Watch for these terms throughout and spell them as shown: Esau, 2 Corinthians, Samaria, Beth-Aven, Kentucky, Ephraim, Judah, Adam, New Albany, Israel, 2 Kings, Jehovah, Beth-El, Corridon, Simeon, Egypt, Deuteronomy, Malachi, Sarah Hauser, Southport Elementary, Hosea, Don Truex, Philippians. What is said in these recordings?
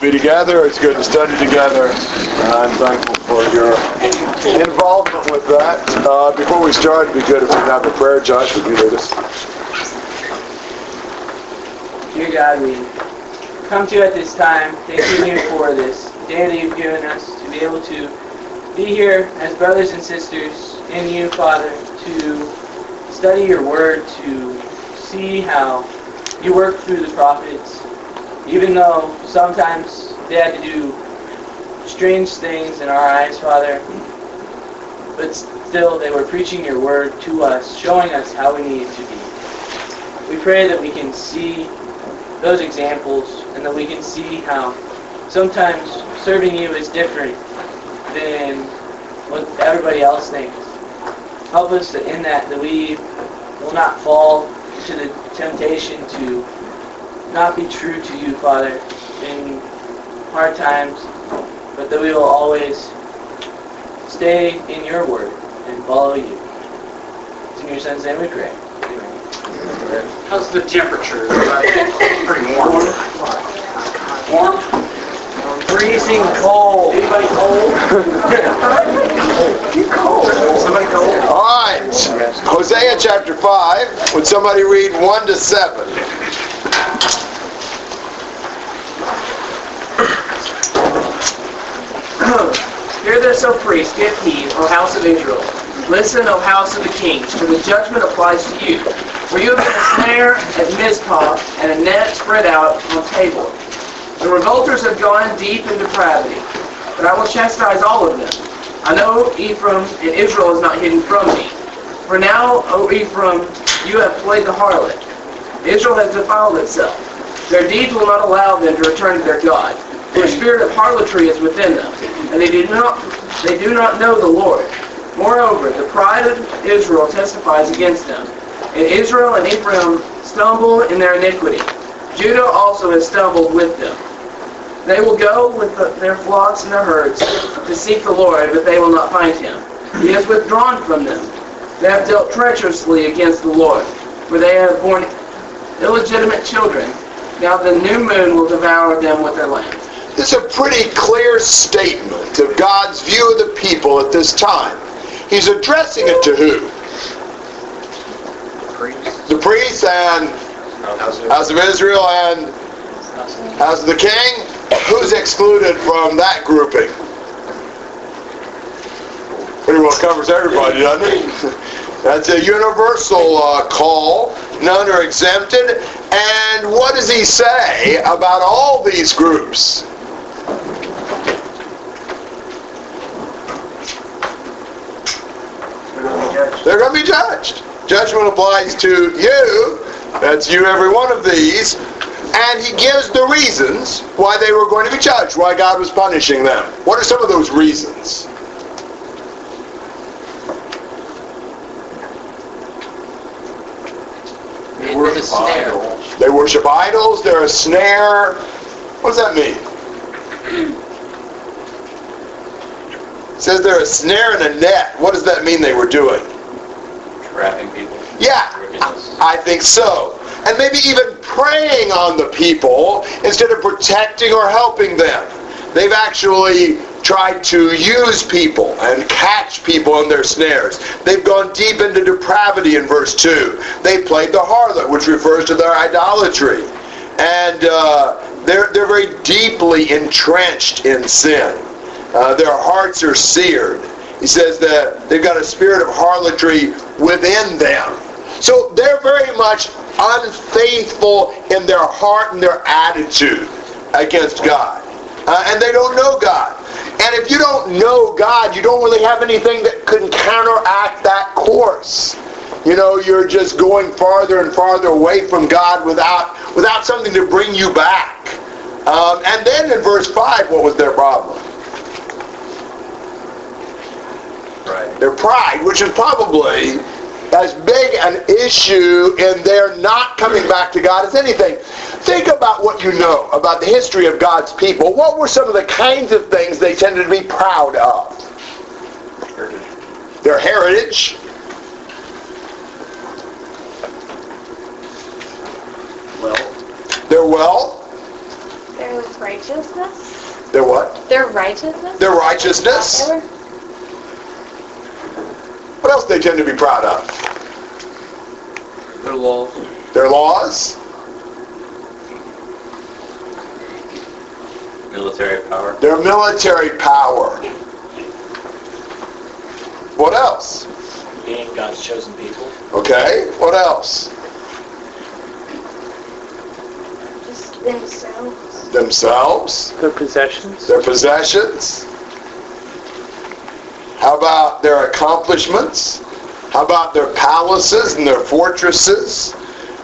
Be together. It's good to study together. I'm thankful for your involvement with that. Before we start, it'd be good if we have a prayer. Josh, would you lead us? Dear God, we come to you at this time. Thank you again for this day that you've given us to be able to be here as brothers and sisters in you, Father, to study your word, to see how you work through the prophets. Even though sometimes they had to do strange things in our eyes, Father, but still they were preaching your word to us, showing us how we needed to be. We pray that we can see those examples and that we can see how sometimes serving you is different than what everybody else thinks. Help us in that we will not fall to the temptation to not be true to you, Father, in hard times, but that we will always stay in your word and follow you. It's in your son's name we pray. Amen. How's the temperature? Pretty warm. Warm? Freezing cold. Anybody cold? You cold. Somebody cold? All right. Hosea chapter 5. Would somebody read 1 to 7? Hear this, O priest, give heed, O house of Israel. Listen, O house of the kings, for the judgment applies to you. For you have been a snare at Mizpah, and a net spread out on Tabor. The revolters have gone deep in depravity, but I will chastise all of them. I know Ephraim, and Israel is not hidden from me. For now, O Ephraim, you have played the harlot. Israel has defiled itself. Their deeds will not allow them to return to their God. For the spirit of harlotry is within them, and they do not know the Lord. Moreover, the pride of Israel testifies against them, and Israel and Ephraim stumble in their iniquity. Judah also has stumbled with them. They will go with their flocks and their herds to seek the Lord, but they will not find him. He is withdrawn from them. They have dealt treacherously against the Lord, for they have borne illegitimate children. Now the new moon will devour them with their lamps. It's a pretty clear statement of God's view of the people at this time. He's addressing it to who? The priests and house of Israel and house of the king. Who's excluded from that grouping? Pretty well covers everybody, doesn't it? That's a universal call. None are exempted. And what does he say about all these groups? They're going to be judged. Judgment applies to you. That's you, every one of these. And he gives the reasons why they were going to be judged, why God was punishing them. What are some of those reasons? They worship idols. They're a snare. What does that mean? It says they're a snare and a net. What does that mean they were doing? Trapping people. Yeah, I think so. And maybe even preying on the people instead of protecting or helping them. They've actually tried to use people and catch people in their snares. They've gone deep into depravity in verse 2. They played the harlot, which refers to their idolatry. And they're very deeply entrenched in sin. Their hearts are seared. He says that they've got a spirit of harlotry within them. So they're very much unfaithful in their heart and their attitude against God. And they don't know God. And if you don't know God, you don't really have anything that can counteract that course. You know, you're just going farther and farther away from God without something to bring you back. And then in verse 5, what was their problem? Right. Their pride, which is probably as big an issue in their not coming back to God as anything. Think about what you know about the history of God's people. What were some of the kinds of things they tended to be proud of? Heritage. Their heritage. Wealth. Their wealth. their righteousness. Their what? Their righteousness. Their righteousness. What else do they tend to be proud of? Their laws. Their laws. Military power. Their military power. What else? Being God's chosen people. Okay. What else? Just themselves. Themselves. Their possessions. Their possessions. How about their accomplishments? How about their palaces and their fortresses?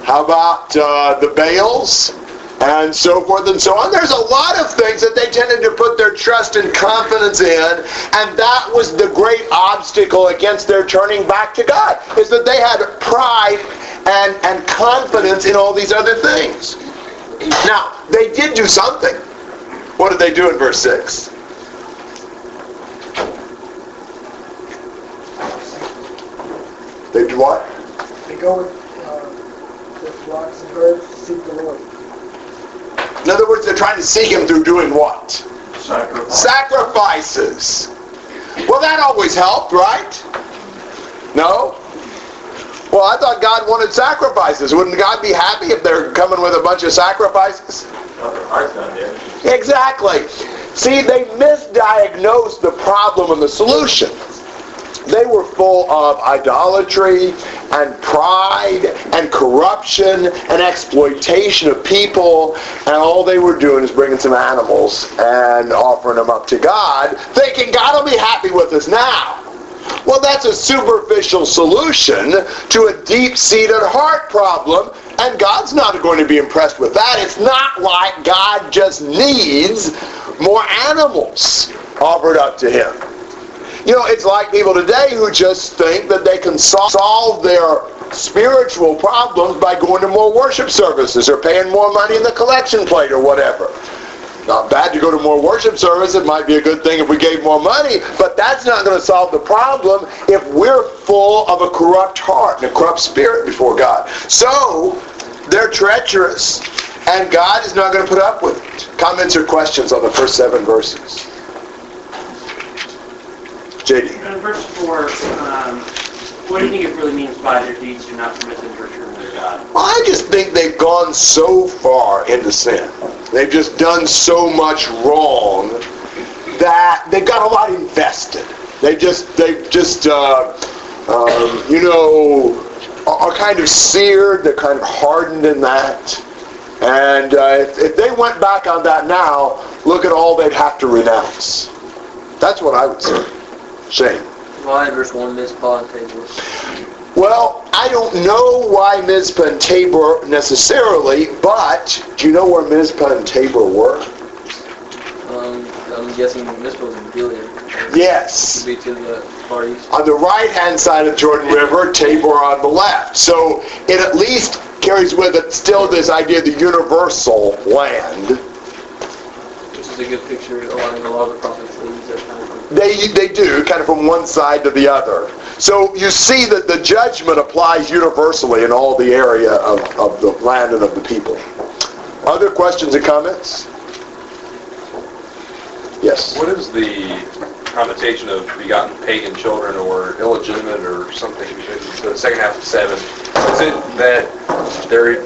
How about the Baals? And so forth and so on. There's a lot of things that they tended to put their trust and confidence in, and that was the great obstacle against their turning back to God, is that they had pride and confidence in all these other things. Now, they did do something. What did they do in verse 6? They did what? They go with their flocks and herds to seek the Lord. In other words, they're trying to seek him through doing what? Sacrifices. Well, that always helped, right? No? Well, I thought God wanted sacrifices. Wouldn't God be happy if they're coming with a bunch of sacrifices? Well, their heart's not there. Exactly. See, they misdiagnosed the problem and the solution. They were full of idolatry and pride and corruption and exploitation of people, and all they were doing is bringing some animals and offering them up to God, thinking God will be happy with us now. Well, that's a superficial solution to a deep-seated heart problem, and God's not going to be impressed with that. It's not like God just needs more animals offered up to him. You know, it's like people today who just think that they can solve their spiritual problems by going to more worship services or paying more money in the collection plate or whatever. Not bad to go to more worship service. It might be a good thing if we gave more money, but that's not going to solve the problem if we're full of a corrupt heart and a corrupt spirit before God. So, they're treacherous, and God is not going to put up with it. Comments or questions on the first 7 verses? JD. In verse 4, what do you think it really means by their deeds do not permit them to return to their God? Well, I just think they've gone so far into sin. They've just done so much wrong that they've got a lot invested. They are kind of seared. They're kind of hardened in that. And if they went back on that now, look at all they'd have to renounce. That's what I would say. Shame. Why verse 1 Mizpah and Tabor? Well, I don't know why Mizpah and Tabor necessarily, but do you know where Mizpah and Tabor were? I'm guessing Mizpah was in Gilead. Yes. Be to the far east. On the right-hand side of Jordan River, Tabor on the left. So it at least carries with it still this idea of the universal land. This is a good picture along the law of the prophets. They do, kind of from one side to the other. So you see that the judgment applies universally in all the area of the land and of the people. Other questions and comments? Yes? What is the connotation of begotten pagan children or illegitimate or something in the second half of 7? Is it that they're...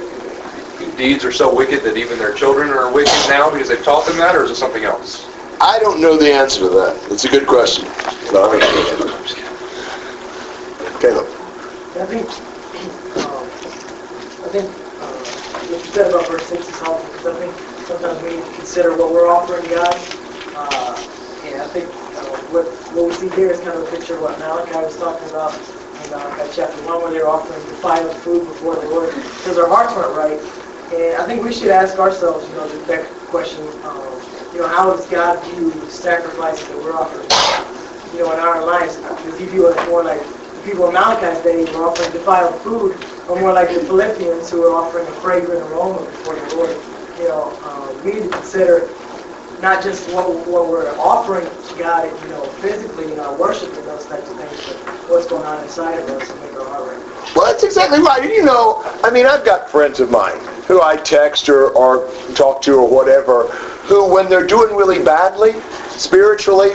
deeds are so wicked that even their children are wicked now because they've taught them that, or is it something else? I don't know the answer to that. It's a good question. No, I don't. Caleb. I think what you said about verse 6 is helpful, because I think sometimes we need to consider what we're offering God. And I think what we see here is kind of a picture of what Malachi was talking about in Malachi chapter 1, where they were offering defiled food before the Lord because their hearts weren't right. And I think we should ask ourselves, that question, how does God view sacrifices that we're offering, in our lives? Does he view us more like the people of Malachi's day who are offering defiled food, or more like the Philippians who are offering a fragrant aroma before the Lord? We need to consider not just what we're offering to God, physically in our worship and those types of things, but what's going on inside of us and make our heart right. Well, that's exactly right. And I've got friends of mine who I text or talk to or whatever, who, when they're doing really badly spiritually,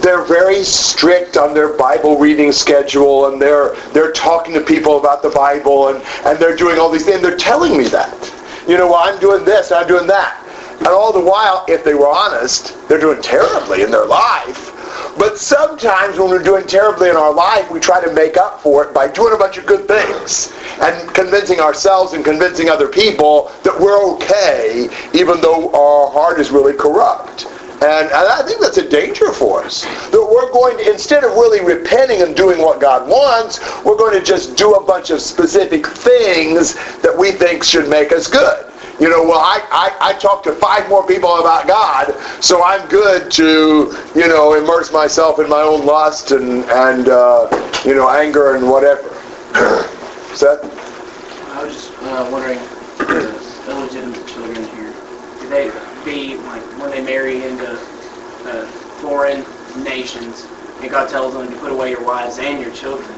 they're very strict on their Bible reading schedule, and they're talking to people about the Bible, and they're doing all these things. And they're telling me that. You know, well, I'm doing this, I'm doing that. And all the while, if they were honest, they're doing terribly in their life. But sometimes when we're doing terribly in our life, we try to make up for it by doing a bunch of good things and convincing ourselves and convincing other people that we're okay, even though our heart is really corrupt. And I think that's a danger for us. That we're going to, instead of really repenting and doing what God wants, we're going to just do a bunch of specific things that we think should make us good. You know, well, I talked to 5 more people about God, so I'm good to, you know, immerse myself in my own lust and you know, anger and whatever. Seth? I was just wondering, illegitimate children here, do they be, like, when they marry into foreign nations, and God tells them to put away your wives and your children?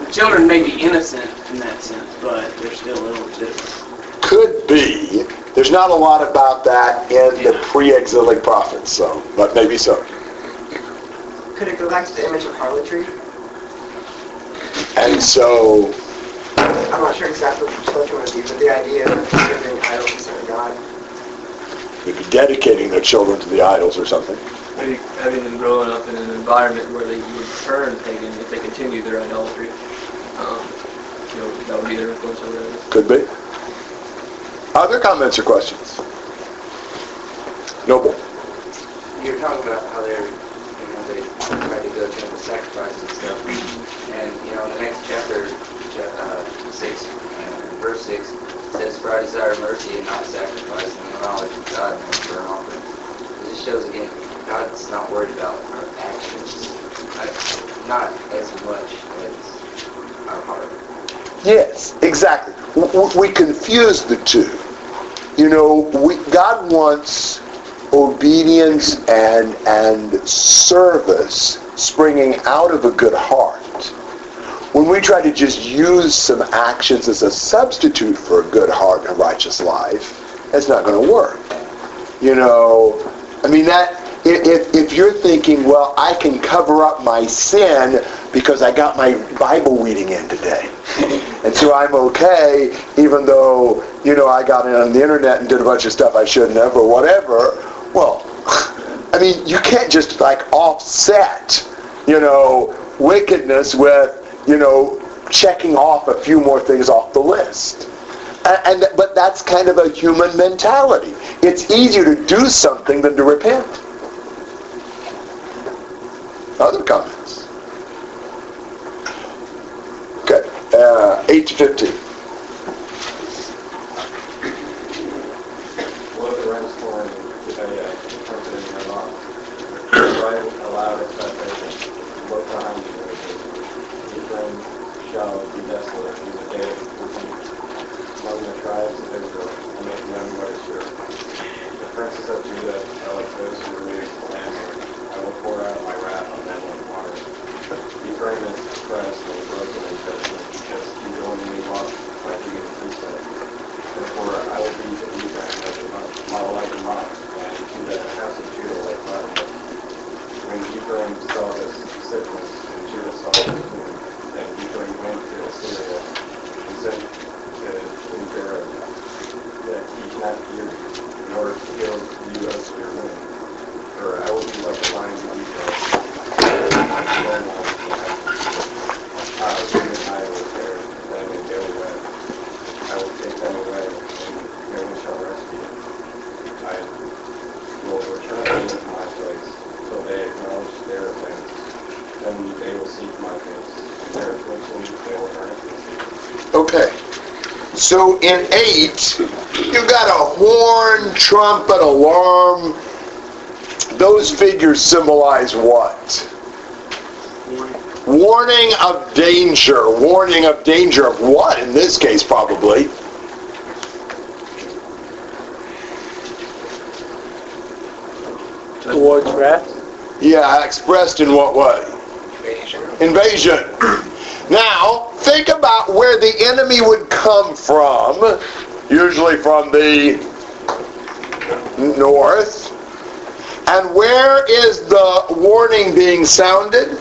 The children may be innocent in that sense, but they're still illegitimate. Could be. There's not a lot about that in the pre-exilic prophets, so, but maybe so. Could it go back to the image of harlotry? And so, I'm not sure exactly what the children would be, but the idea of giving idols to God. They'd be dedicating their children to the idols or something. Maybe having them growing up in an environment where they would turn pagan if they continue their idolatry. You know, that would be their influence over them. Could be. Other comments or questions? Noble. You're talking about how they're, you know, they try to go to the sacrifice and stuff. And, you know, in the next chapter, 6, verse 6, says, "For I desire mercy and not sacrifice, and the knowledge of God and for an offering." This shows again, God's not worried about our actions, not as much as our heart. Yes, exactly. We confuse the two. You know, God wants obedience and service springing out of a good heart. When we try to just use some actions as a substitute for a good heart and a righteous life, that's not going to work. You know, I mean, that if you're thinking, well, I can cover up my sin because I got my Bible reading in today, and so I'm okay, even though, you know, I got in on the internet and did a bunch of stuff I shouldn't have or whatever. Well, I mean, you can't just like offset, you know, wickedness with, you know, checking off a few more things off the list. But that's kind of a human mentality. It's easier to do something than to repent. Other comments? 8 to 15. What if the rain is pouring with any comfort in your lawn? Cry aloud at salvation. Look behind you. Ephraim shall be desolate in the day of disease. Among the tribes of Israel, I make none what is sure. The princes of Judah are like those who remove the landlord. I will pour out my wrath on them like water. Ephraim is oppressed and broken in judgment, because he willingly walked by doing precept. Therefore, I will be to Ephraim like a model, like a mock, and to the house of Judah like Malachi. When Ephraim saw this sickness and Judah saw the gloom, then Ephraim went to Assyria and sent to King Pharaoh that he cannot hear you, nor heal you of your wound. For I will be like a lion to Ephraim. I will take them away, and no one shall rescue them. I will return them to my place, till they acknowledge their offense. Then they will seek my face, and their affliction they will earnestly seek. Okay. So in 8, you've got a horn, trumpet, alarm. Those figures symbolize what? Warning of danger. Warning of danger of what? In this case, probably. Towards wrath? Yeah, expressed in what way? Invasion. Now, think about where the enemy would come from, usually from the north. And where is the warning being sounded?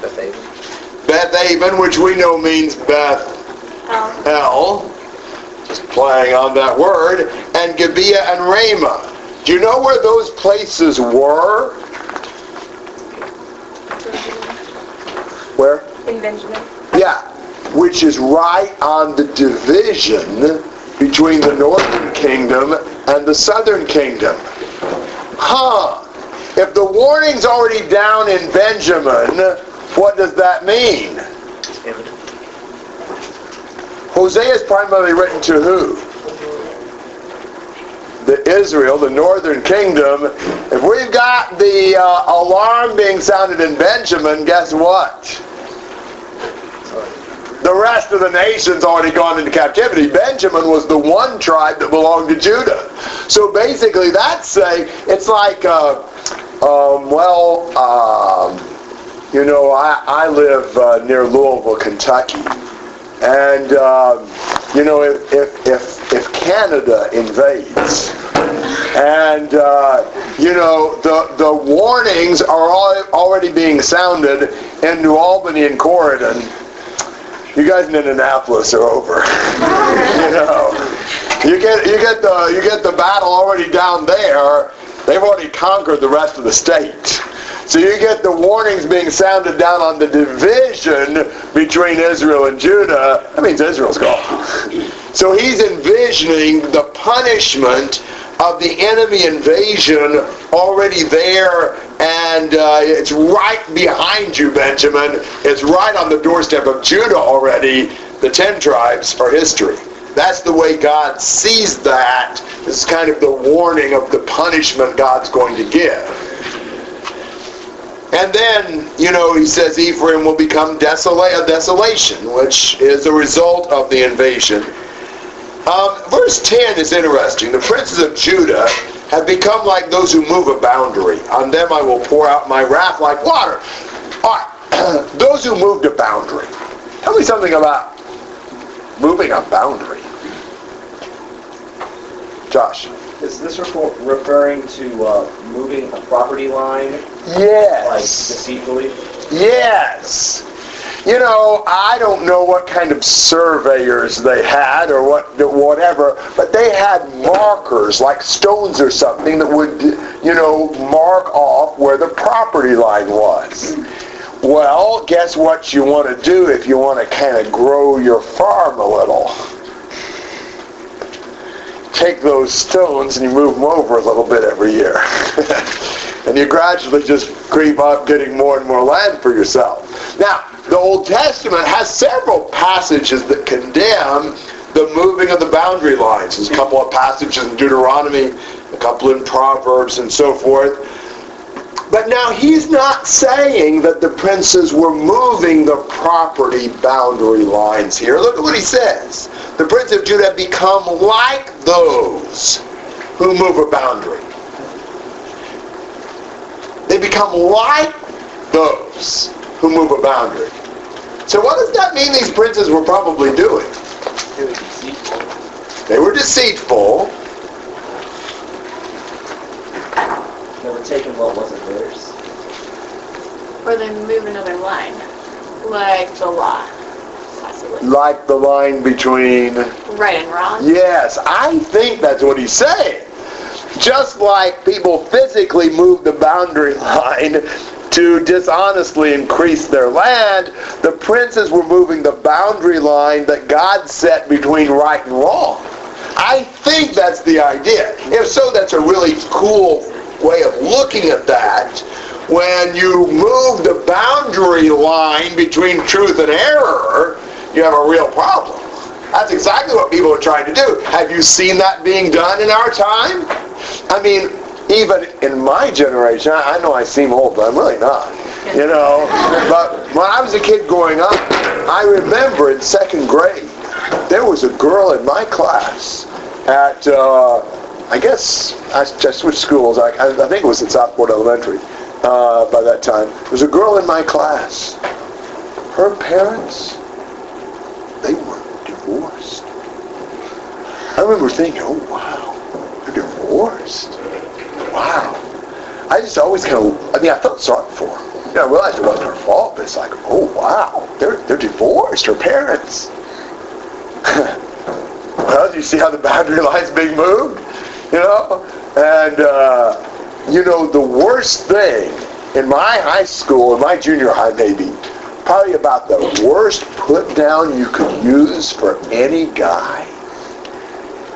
Beth-Aven. Beth-Aven, which we know means Beth-El. Just playing on that word. And Gibeah and Ramah. Do you know where those places were? Where? In Benjamin. Yeah. Which is right on the division between the northern kingdom and the southern kingdom. If the warning's already down in Benjamin, what does that mean? Hosea is primarily written to who? The Israel, the northern kingdom. If we've got the alarm being sounded in Benjamin, guess what? The rest of the nation's already gone into captivity. Benjamin was the one tribe that belonged to Judah. So basically that's it's like, I live near Louisville, Kentucky. And, if Canada invades, and, the warnings are already being sounded in New Albany and Corridon, you guys in Indianapolis are over. You get the battle already down there. They've already conquered the rest of the state. So you get the warnings being sounded down on the division between Israel and Judah. That means Israel's gone. So he's envisioning the punishment of the enemy invasion already there, and it's right behind you, Benjamin. It's right on the doorstep of Judah already. The 10 tribes are history. That's the way God sees that. It's kind of the warning of the punishment God's going to give. And then, he says Ephraim will become a desolation, which is the result of the invasion. Verse 10 is interesting. The princes of Judah have become like those who move a boundary. On them I will pour out my wrath like water. All right, those who moved a boundary. Tell me something about moving a boundary. Josh. Is this referring to moving a property line? Yes. Like deceitfully? Yes. I don't know what kind of surveyors they had or whatever, but they had markers like stones or something that would, mark off where the property line was. Well, guess what you want to do if you want to kind of grow your farm a little? Take those stones and you move them over a little bit every year. And you gradually just creep up getting more and more land for yourself. Now, the Old Testament has several passages that condemn the moving of the boundary lines. There's a couple of passages in Deuteronomy, a couple in Proverbs, and so forth. But now he's not saying that the princes were moving the property boundary lines here. Look at what he says. The prince of Judah become like those who move a boundary. They become like those who move a boundary. So what does that mean these princes were probably doing? They were deceitful. They were taking what wasn't theirs. Or they move another line. Like the law. Possibly. Like the line between... right and wrong? Yes, I think that's what he's saying. Just like people physically move the boundary line to dishonestly increase their land, the princes were moving the boundary line that God set between right and wrong. I think that's the idea. If so, that's a really cool way of looking at that. When you move the boundary line between truth and error, you have a real problem. That's exactly what people are trying to do. Have you seen that being done in our time? I mean, even in my generation, I know I seem old, but I'm really not. But when I was a kid growing up, I remember in second grade, there was a girl in my class at, I switched schools. I think it was at Southport Elementary by that time. There was a girl in my class. Her parents, they were divorced. I remember thinking, oh, wow. worst. Wow. I just always I felt sorry for them. You know, I realized it wasn't her fault, but it's like, oh, wow, they're divorced, her parents. Well, do you see how the boundary line's being moved? You know? And, the worst thing in my high school, in my junior high maybe, probably about the worst put down you could use for any guy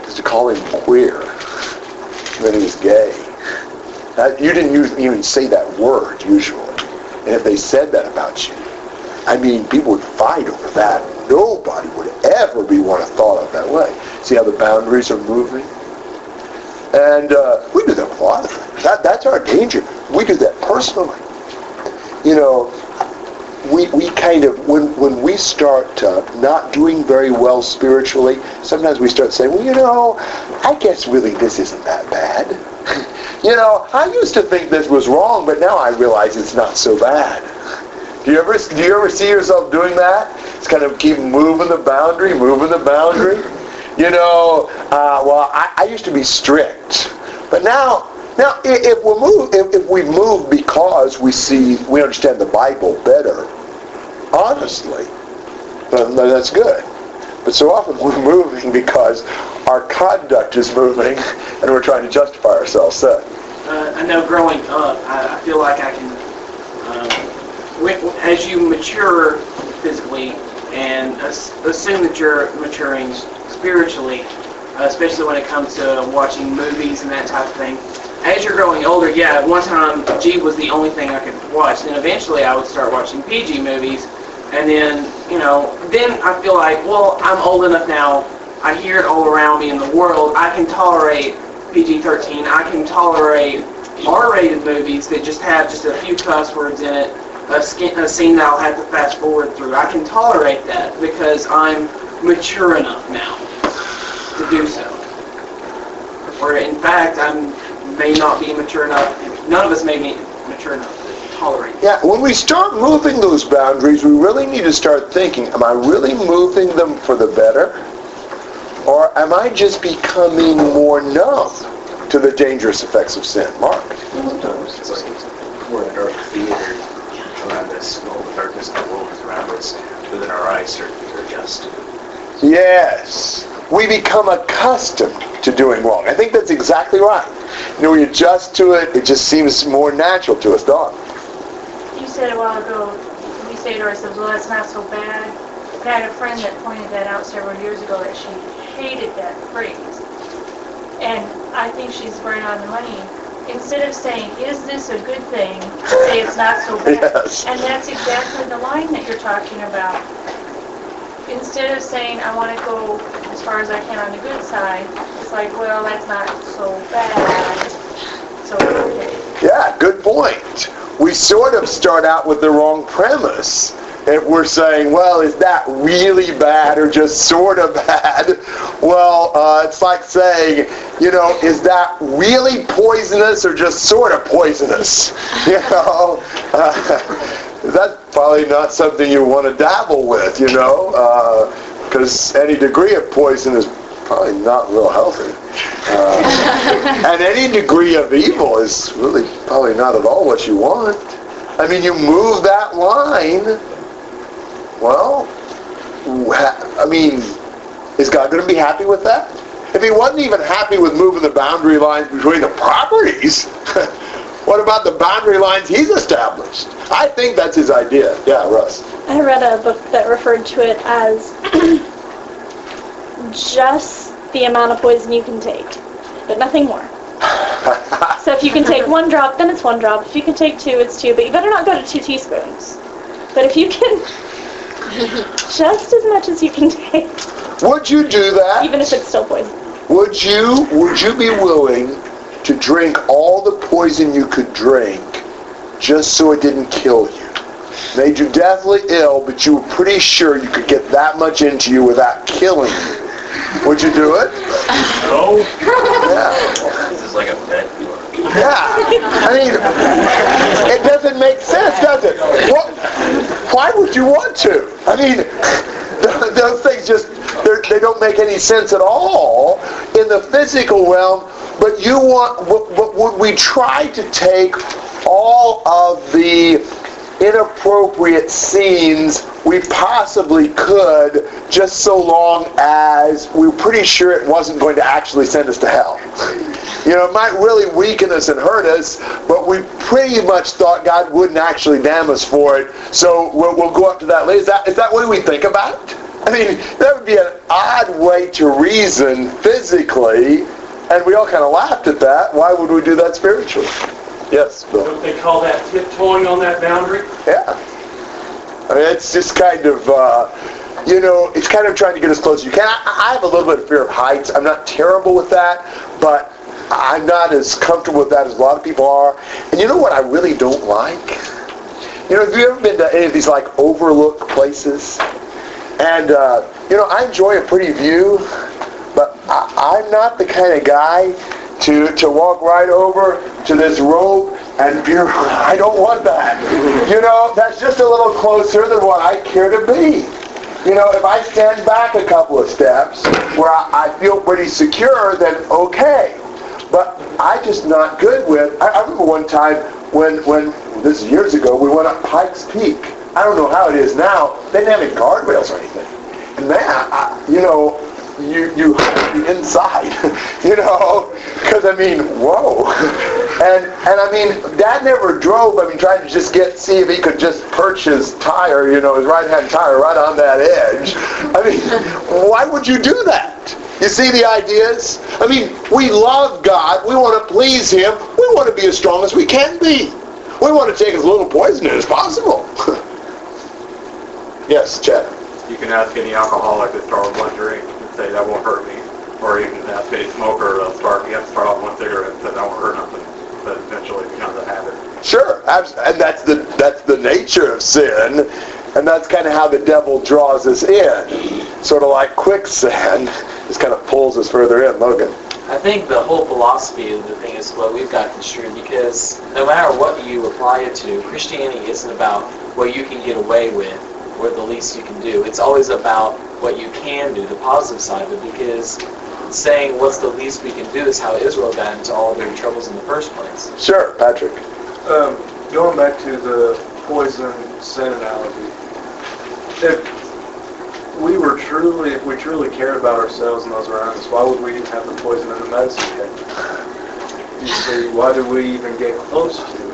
is to call him queer. And then he was gay. You didn't even say that word usually. And if they said that about you, people would fight over that. Nobody would ever be one thought of that way. See how the boundaries are moving? And we do that with a lot of things. That's our danger. We do that personally. You know, we kind of, when we start not doing very well spiritually, sometimes we start saying, I guess really this isn't that bad. I used to think this was wrong, but now I realize it's not so bad. Do you ever see yourself doing that? It's kind of keep moving the boundary. I used to be strict, but now if we move because we understand the Bible better, honestly, then that's good. But so often we're moving because our conduct is moving, and we're trying to justify ourselves. So, I know growing up, I feel like I can. As you mature physically and assume that you're maturing spiritually, especially when it comes to watching movies and that type of thing, as you're growing older, at one time G was the only thing I could watch. Then eventually I would start watching PG movies, and then I feel like, I'm old enough now, I hear it all around me in the world, I can tolerate PG-13, I can tolerate R-rated movies that just have just a few cuss words in it, a scene that I'll have to fast forward through. I can tolerate that because I'm mature enough now to do so. Or in fact, I may not be mature enough. None of us may be mature enough to tolerate that. Yeah, when we start moving those boundaries, we really need to start thinking, am I really moving them for the better? Or am I just becoming more numb to the dangerous effects of sin? Mark? Sometimes it's like we're in dark theater. Around this, the darkness of the world is around us, but then our eyes are adjusted. Yes. We become accustomed to doing wrong. I think that's exactly right. We adjust to it, it just seems more natural to us, Dawn. You said a while ago, we say to ourselves, that's not so bad. I had a friend that pointed that out several years ago, that she hated that phrase. And I think she's right on the money. Instead of saying, is this a good thing, say it's not so bad. Yes. And that's exactly the line that you're talking about. Instead of saying, I want to go as far as I can on the good side, it's like, that's not so bad. So okay. Yeah, good point. We sort of start out with the wrong premise. If we're saying, is that really bad or just sort of bad? It's like saying, is that really poisonous or just sort of poisonous? That's probably not something you want to dabble with, because any degree of poison is probably not real healthy. And any degree of evil is really probably not at all what you want. You move that line. Is God going to be happy with that? If he wasn't even happy with moving the boundary lines between the properties, what about the boundary lines he's established? I think that's his idea. Yeah, Russ. I read a book that referred to it as just the amount of poison you can take, but nothing more. So if you can take one drop, then it's one drop. If you can take two, it's two, but you better not go to 2 teaspoons. But if you can... just as much as you can take. Would you do that? Even if it's still poison. Would you be willing to drink all the poison you could drink just so it didn't kill you? Made you deathly ill, but you were pretty sure you could get that much into you without killing you. Would you do it? No. Yeah. This is like a pet. Yeah. It doesn't make sense, does it? Why would you want to? Those things just, they don't make any sense at all in the physical realm, But you want, would we try to take all of the inappropriate scenes we possibly could, just so long as we were pretty sure it wasn't going to actually send us to hell? You know, it might really weaken us and hurt us, but we pretty much thought God wouldn't actually damn us for it, so we'll go up to that later. Is that what we think about it? I mean, that would be an odd way to reason physically, and we all kind of laughed at that. Why would we do that spiritually? Yes, Bill. Don't they call that tiptoeing on that boundary? Yeah. I mean, it's just kind of, it's kind of trying to get as close as you can. I have a little bit of fear of heights. I'm not terrible with that, but I'm not as comfortable with that as a lot of people are. And you know what I really don't like? You know, have you ever been to any of these, like, overlooked places? And, I enjoy a pretty view, but I'm not the kind of guy to walk right over to this rope and be, I don't want that. You know, that's just a little closer than what I care to be. You know, if I stand back a couple of steps where I feel pretty secure, then okay. But I'm just not good with, I remember one time when this is years ago, we went up Pike's Peak. I don't know how it is now. They didn't have any guardrails or anything. And that, you inside, because I mean, whoa, and I mean, Dad never drove. I mean, trying to just see if he could just perch his tire, his right-hand tire right on that edge. I mean, why would you do that? You see the ideas? I mean, we love God. We want to please Him. We want to be as strong as we can be. We want to take as little poison as possible. Yes, Chad. You can ask any alcoholic to start with one drink and say, that won't hurt me. Or you can ask any smoker, you have to start off one cigarette and say, that won't hurt nothing. But eventually it becomes a habit. Sure, and that's the nature of sin. And that's kind of how the devil draws us in. Sort of like quicksand, just kind of pulls us further in. Logan. I think the whole philosophy of the thing is what we've got construed, because no matter what you apply it to, Christianity isn't about what you can get away with or the least you can do. It's always about what you can do, the positive side of it, because saying what's the least we can do is how Israel got into all their troubles in the first place. Sure, Patrick. Going back to the poison sin analogy, if we truly cared about ourselves and those around us, why would we even have the poison and the medicine yet? You see, why do we even get close to it?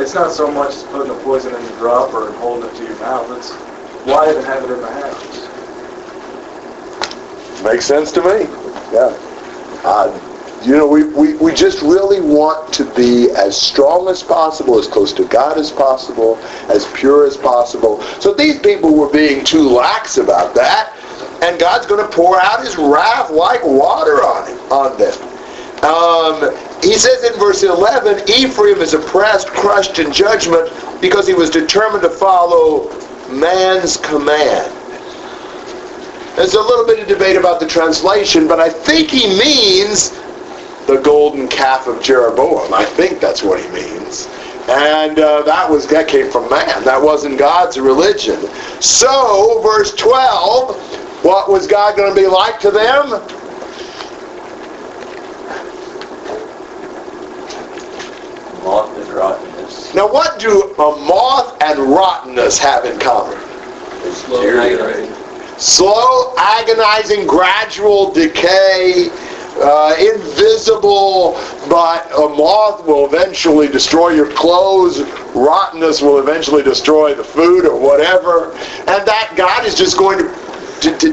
It's not so much as putting the poison in the dropper and holding it to your mouth. It's why even have it in the house? Makes sense to me. Yeah. We just really want to be as strong as possible, as close to God as possible, as pure as possible. So these people were being too lax about that, and God's going to pour out His wrath like water on them. He says in verse 11, Ephraim is oppressed, crushed in judgment, because he was determined to follow man's command. There's a little bit of debate about the translation, but I think he means the golden calf of Jeroboam. I think that's what he means. And that came from man. That wasn't God's religion. So, verse 12, what was God going to be like to them? Moth and rottenness. Now, what do a moth and rottenness have in common? Slow, agonizing, gradual decay, invisible, but a moth will eventually destroy your clothes. Rottenness will eventually destroy the food or whatever. And that God is just going to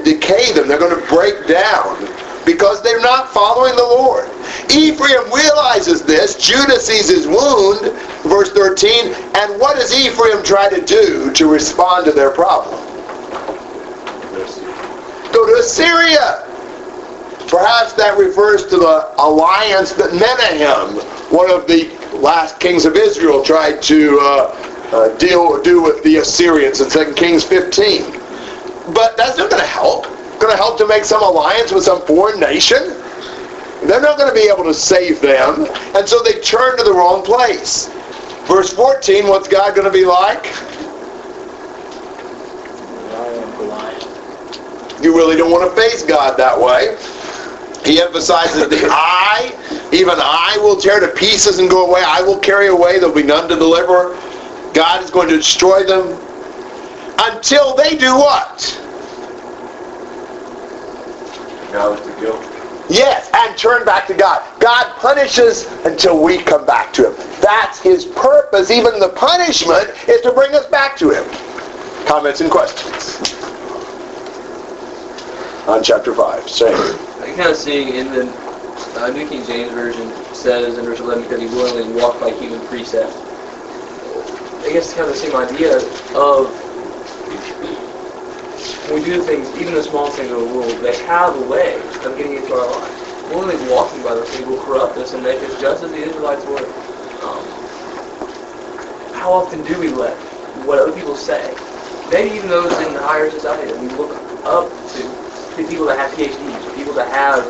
decay them. They're going to break down, because they're not following the Lord. Ephraim realizes this. Judah sees his wound, verse 13. And what does Ephraim try to do to respond to their problem? Go to Assyria. Perhaps that refers to the alliance that Menahem, one of the last kings of Israel, tried to do with the Assyrians in 2 Kings 15. But that's not going to help. Going to help to make some alliance with some foreign nation. They're not going to be able to save them, and so they turn to the wrong place. Verse 14, what's God going to be like? You really don't want to face God that way. He emphasizes the I Even I will tear to pieces and go away. I will carry away. There will be none to deliver. God is going to destroy them until they do what? Acknowledge the guilt. Yes, and turn back to God. God punishes until we come back to Him. That's His purpose. Even the punishment is to bring us back to Him. Comments and questions on chapter 5. Same. I can kind of see in the New King James Version says in verse 11, because He willingly walked by human precept. I guess it's kind of the same idea of when we do things, even the small things of the world, they have a way of getting into our life. Willingly walking by those things will corrupt us and make us just as the Israelites were. How often do we let what other people say, maybe even those in the higher society that we look up to, the people that have PhDs, the people that have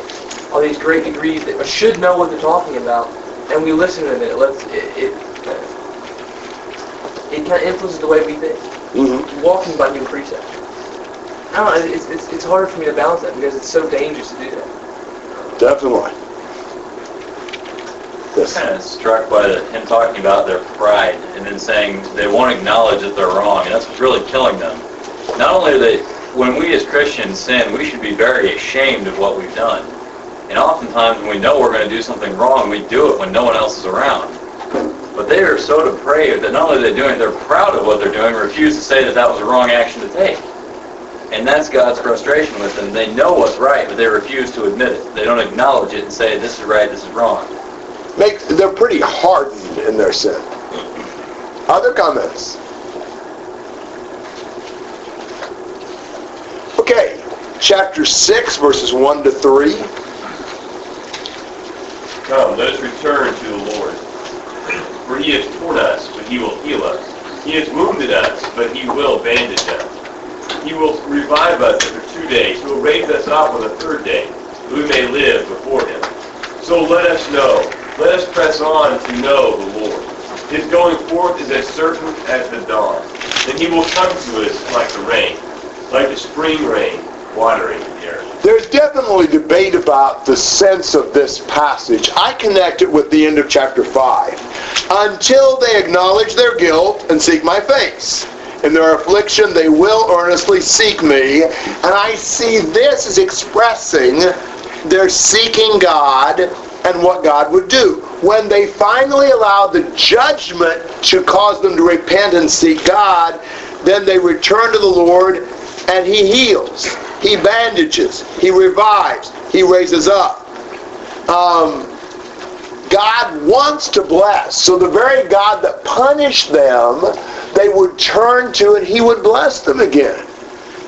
all these great degrees that should know what they're talking about, and we listen to them, it kind of influences the way we think. Mm-hmm. Walking by new precepts. I don't know, it's hard for me to balance that because it's so dangerous to do that. Definitely. Yes. I'm kind of struck by him talking about their pride and then saying they won't acknowledge that they're wrong, and that's what's really killing them. Not only are they, when we as Christians sin, we should be very ashamed of what we've done. And oftentimes when we know we're going to do something wrong, we do it when no one else is around. But they are so depraved that not only are they doing it, they're proud of what they're doing, refuse to say that that was a wrong action to take. And that's God's frustration with them. They know what's right, but they refuse to admit it. They don't acknowledge it and say, this is right, this is wrong. They're pretty hardened in their sin. Other comments? Okay, chapter 6, verses 1 to 3. Come, let us return to the Lord. For He has torn us, but He will heal us. He has wounded us, but He will bandage us. He will revive us after 2 days. He will raise us up on the 3rd day, that we may live before Him. So let us know, let us press on to know the Lord. His going forth is as certain as the dawn, and He will come to us like the rain, like the spring rain watering the earth. There's definitely debate about the sense of this passage. I connect it with the end of chapter 5. Until they acknowledge their guilt and seek my face. In their affliction they will earnestly seek me. And I see this as expressing they're seeking God and what God would do. When they finally allow the judgment to cause them to repent and seek God, then they return to the Lord and He heals. He bandages. He revives. He raises up. God wants to bless. So the very God that punished them, they would turn to and He would bless them again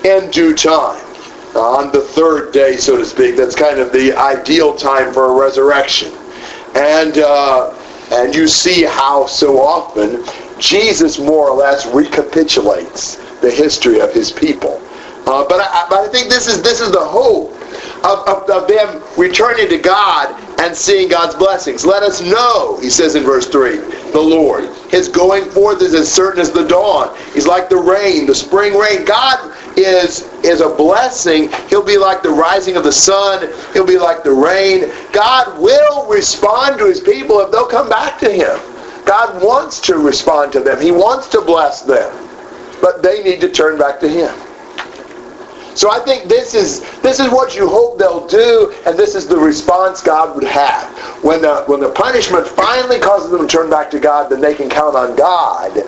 in due time. On the 3rd day, so to speak. That's kind of the ideal time for a resurrection. And you see how so often Jesus more or less recapitulates the history of His people. But I think this is the hope of them returning to God and seeing God's blessings. Let us know, He says in verse 3, the Lord. His going forth is as certain as the dawn. He's like the rain, the spring rain. God is a blessing. He'll be like the rising of the sun. He'll be like the rain. God will respond to His people if they'll come back to Him. God wants to respond to them. He wants to bless them. But they need to turn back to Him. So I think this is what you hope they'll do, and this is the response God would have. When the punishment finally causes them to turn back to God, then they can count on God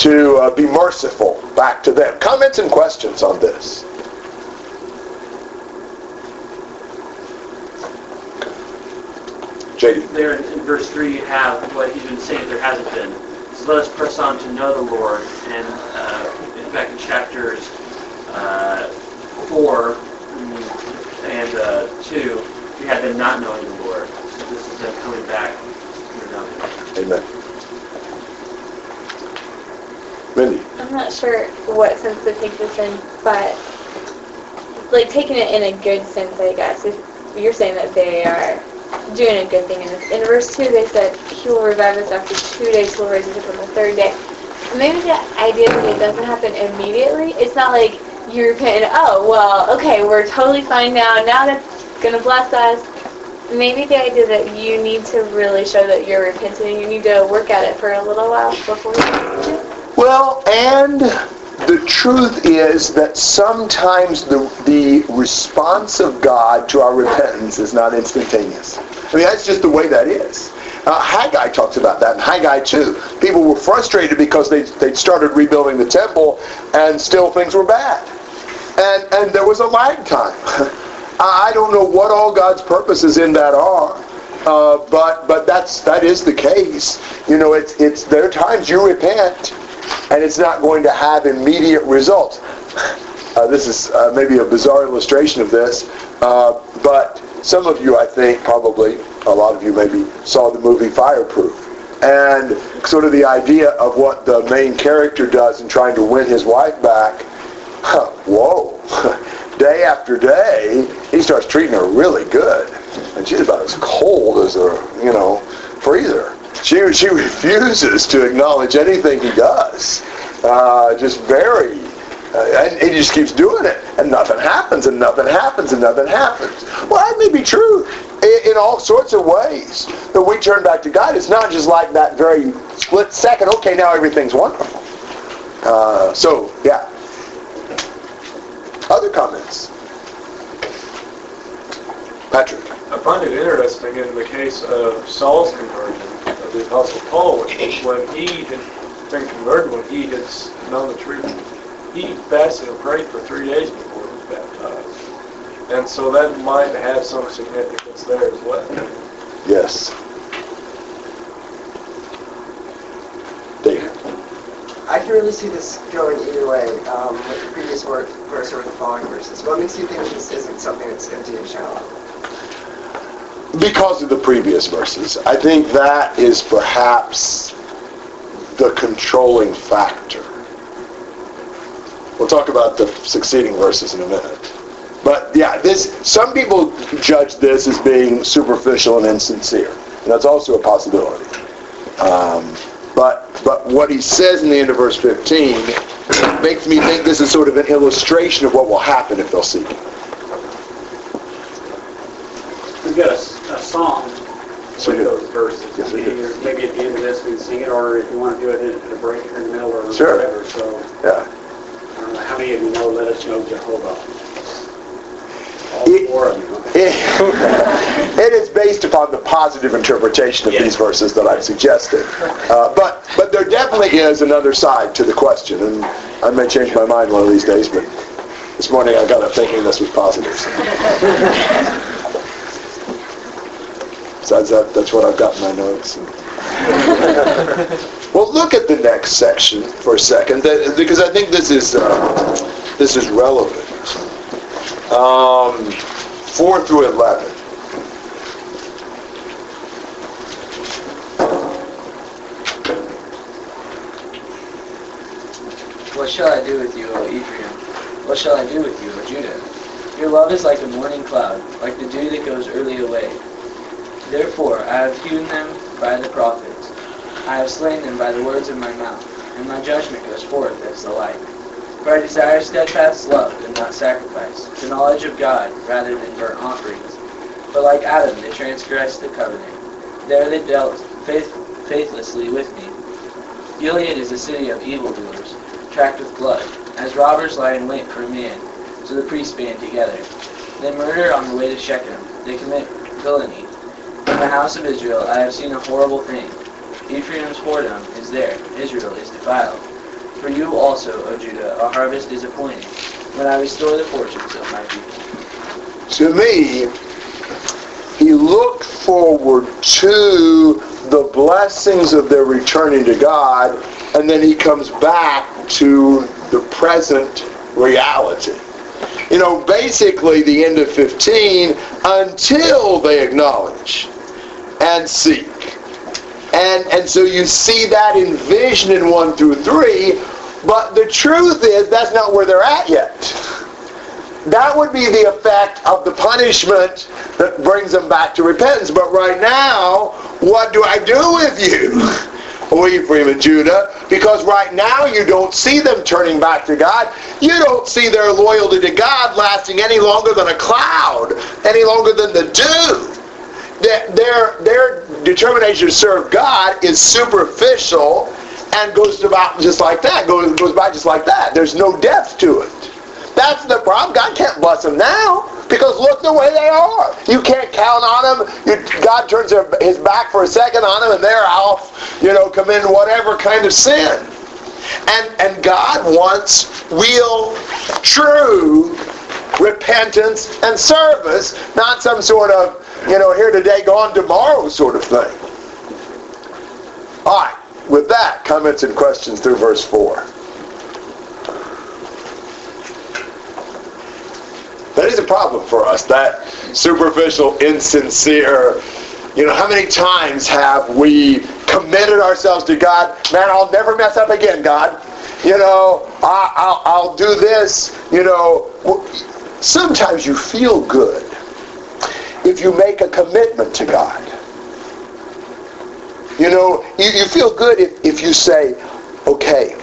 to be merciful back to them. Comments and questions on this? J.D. There in verse 3 you have what he's been saying there hasn't been. So let us press on to know the Lord. And in fact in chapters 4 and 2, we had them not knowing the Lord. So this is them coming back to know Him. Amen. Mindy? I'm not sure what sense to take this in, but like taking it in a good sense, I guess. If you're saying that they are doing a good thing in this. In verse 2, they said, He will revive us after 2 days, He will raise us up on the 3rd day. Maybe the idea that it doesn't happen immediately, it's not like you repent, we're totally fine now that's going to bless us, Maybe the idea that you need to really show that you're repenting. You need to work at it for a little while before you do it. Well, and the truth is that sometimes the response of God to our repentance is not instantaneous. I mean, that's just the way that is. Haggai talks about that, and Haggai too. People were frustrated because they'd started rebuilding the temple, and still things were bad. And there was a lag time. I don't know what all God's purposes in that are, but that is the case. You know, it's there are times you repent, and it's not going to have immediate results. This is maybe a bizarre illustration of this, but some of you, I think, probably, a lot of you maybe saw the movie Fireproof. And sort of the idea of what the main character does in trying to win his wife back, whoa, day after day, he starts treating her really good. And she's about as cold as a, freezer. She refuses to acknowledge anything he does. And he just keeps doing it, and nothing happens, and nothing happens, and nothing happens. Well, that may be true in all sorts of ways. That we turn back to God, it's not just like that very split second, okay, now everything's wonderful. So, yeah. Other comments? Patrick? I find it interesting in the case of Saul's conversion of the Apostle Paul, which was when he had been converted, when he had known the truth. He fasted and prayed for 3 days before he was baptized. And so that might have some significance there as well. Yes. David. I can really see this going either way, with the previous verse or the following verses. What makes you think this isn't something that's empty and shallow? Because of the previous verses. I think that is perhaps the controlling factor. We'll talk about the succeeding verses in a minute. But yeah, some people judge this as being superficial and insincere. And that's also a possibility. But what he says in the end of verse 15 makes me think this is sort of an illustration of what will happen if they'll seek it. We've got a song with those verses. Yes, maybe at the end of this we can sing it, or if you want to do it at a break in the middle or sure. Whatever. So. Yeah. How many of you know, let us know Jehovah? All four of you. It is based upon the positive interpretation of these verses that I've suggested. But there definitely is another side to the question. And I may change my mind one of these days, but this morning I got up thinking this was positive. So. Besides that, that's what I've got in my notes. Well, look at the next section for a second, because I think this is relevant. 4 through 11. What shall I do with you, O Ephraim? What shall I do with you, O Judah? Your love is like the morning cloud, like the dew that goes early away. Therefore, I have hewn them by the prophets. I have slain them by the words of my mouth, and my judgment goes forth as the light. For I desire steadfast love and not sacrifice, the knowledge of God rather than burnt offerings. But like Adam, they transgressed the covenant. There they dealt faithlessly with me. Gilead is a city of evildoers, tracked with blood. As robbers lie in wait for a man, so the priests band together. They murder on the way to Shechem. They commit villainy. In the house of Israel I have seen a horrible thing. Ephraim's whoredom is there, Israel is defiled. For you also, O Judah, a harvest is appointed, when I restore the fortunes of my people. To me, he looked forward to the blessings of their returning to God, and then he comes back to the present reality. Basically the end of 15, until they acknowledge and seek. And so you see that in vision in 1 through 3, but the truth is that's not where they're at yet. That would be the effect of the punishment that brings them back to repentance. But right now, what do I do with you, O Ephraim and Judah? Because right now you don't see them turning back to God. You don't see their loyalty to God lasting any longer than a cloud, any longer than the dew. Their determination to serve God is superficial and goes about just like that. Goes by just like that. There's no depth to it. That's the problem. God can't bless them now because look the way they are. You can't count on them. God turns his back for a second on them and they're off, commit whatever kind of sin. And God wants real, true repentance and service, not some sort of, here today, gone tomorrow sort of thing. All right. With that, comments and questions through verse 4. That is a problem for us, that superficial, insincere. How many times have we committed ourselves to God? Man, I'll never mess up again, God. I'll do this. Sometimes you feel good if you make a commitment to God. You feel good if you say, okay,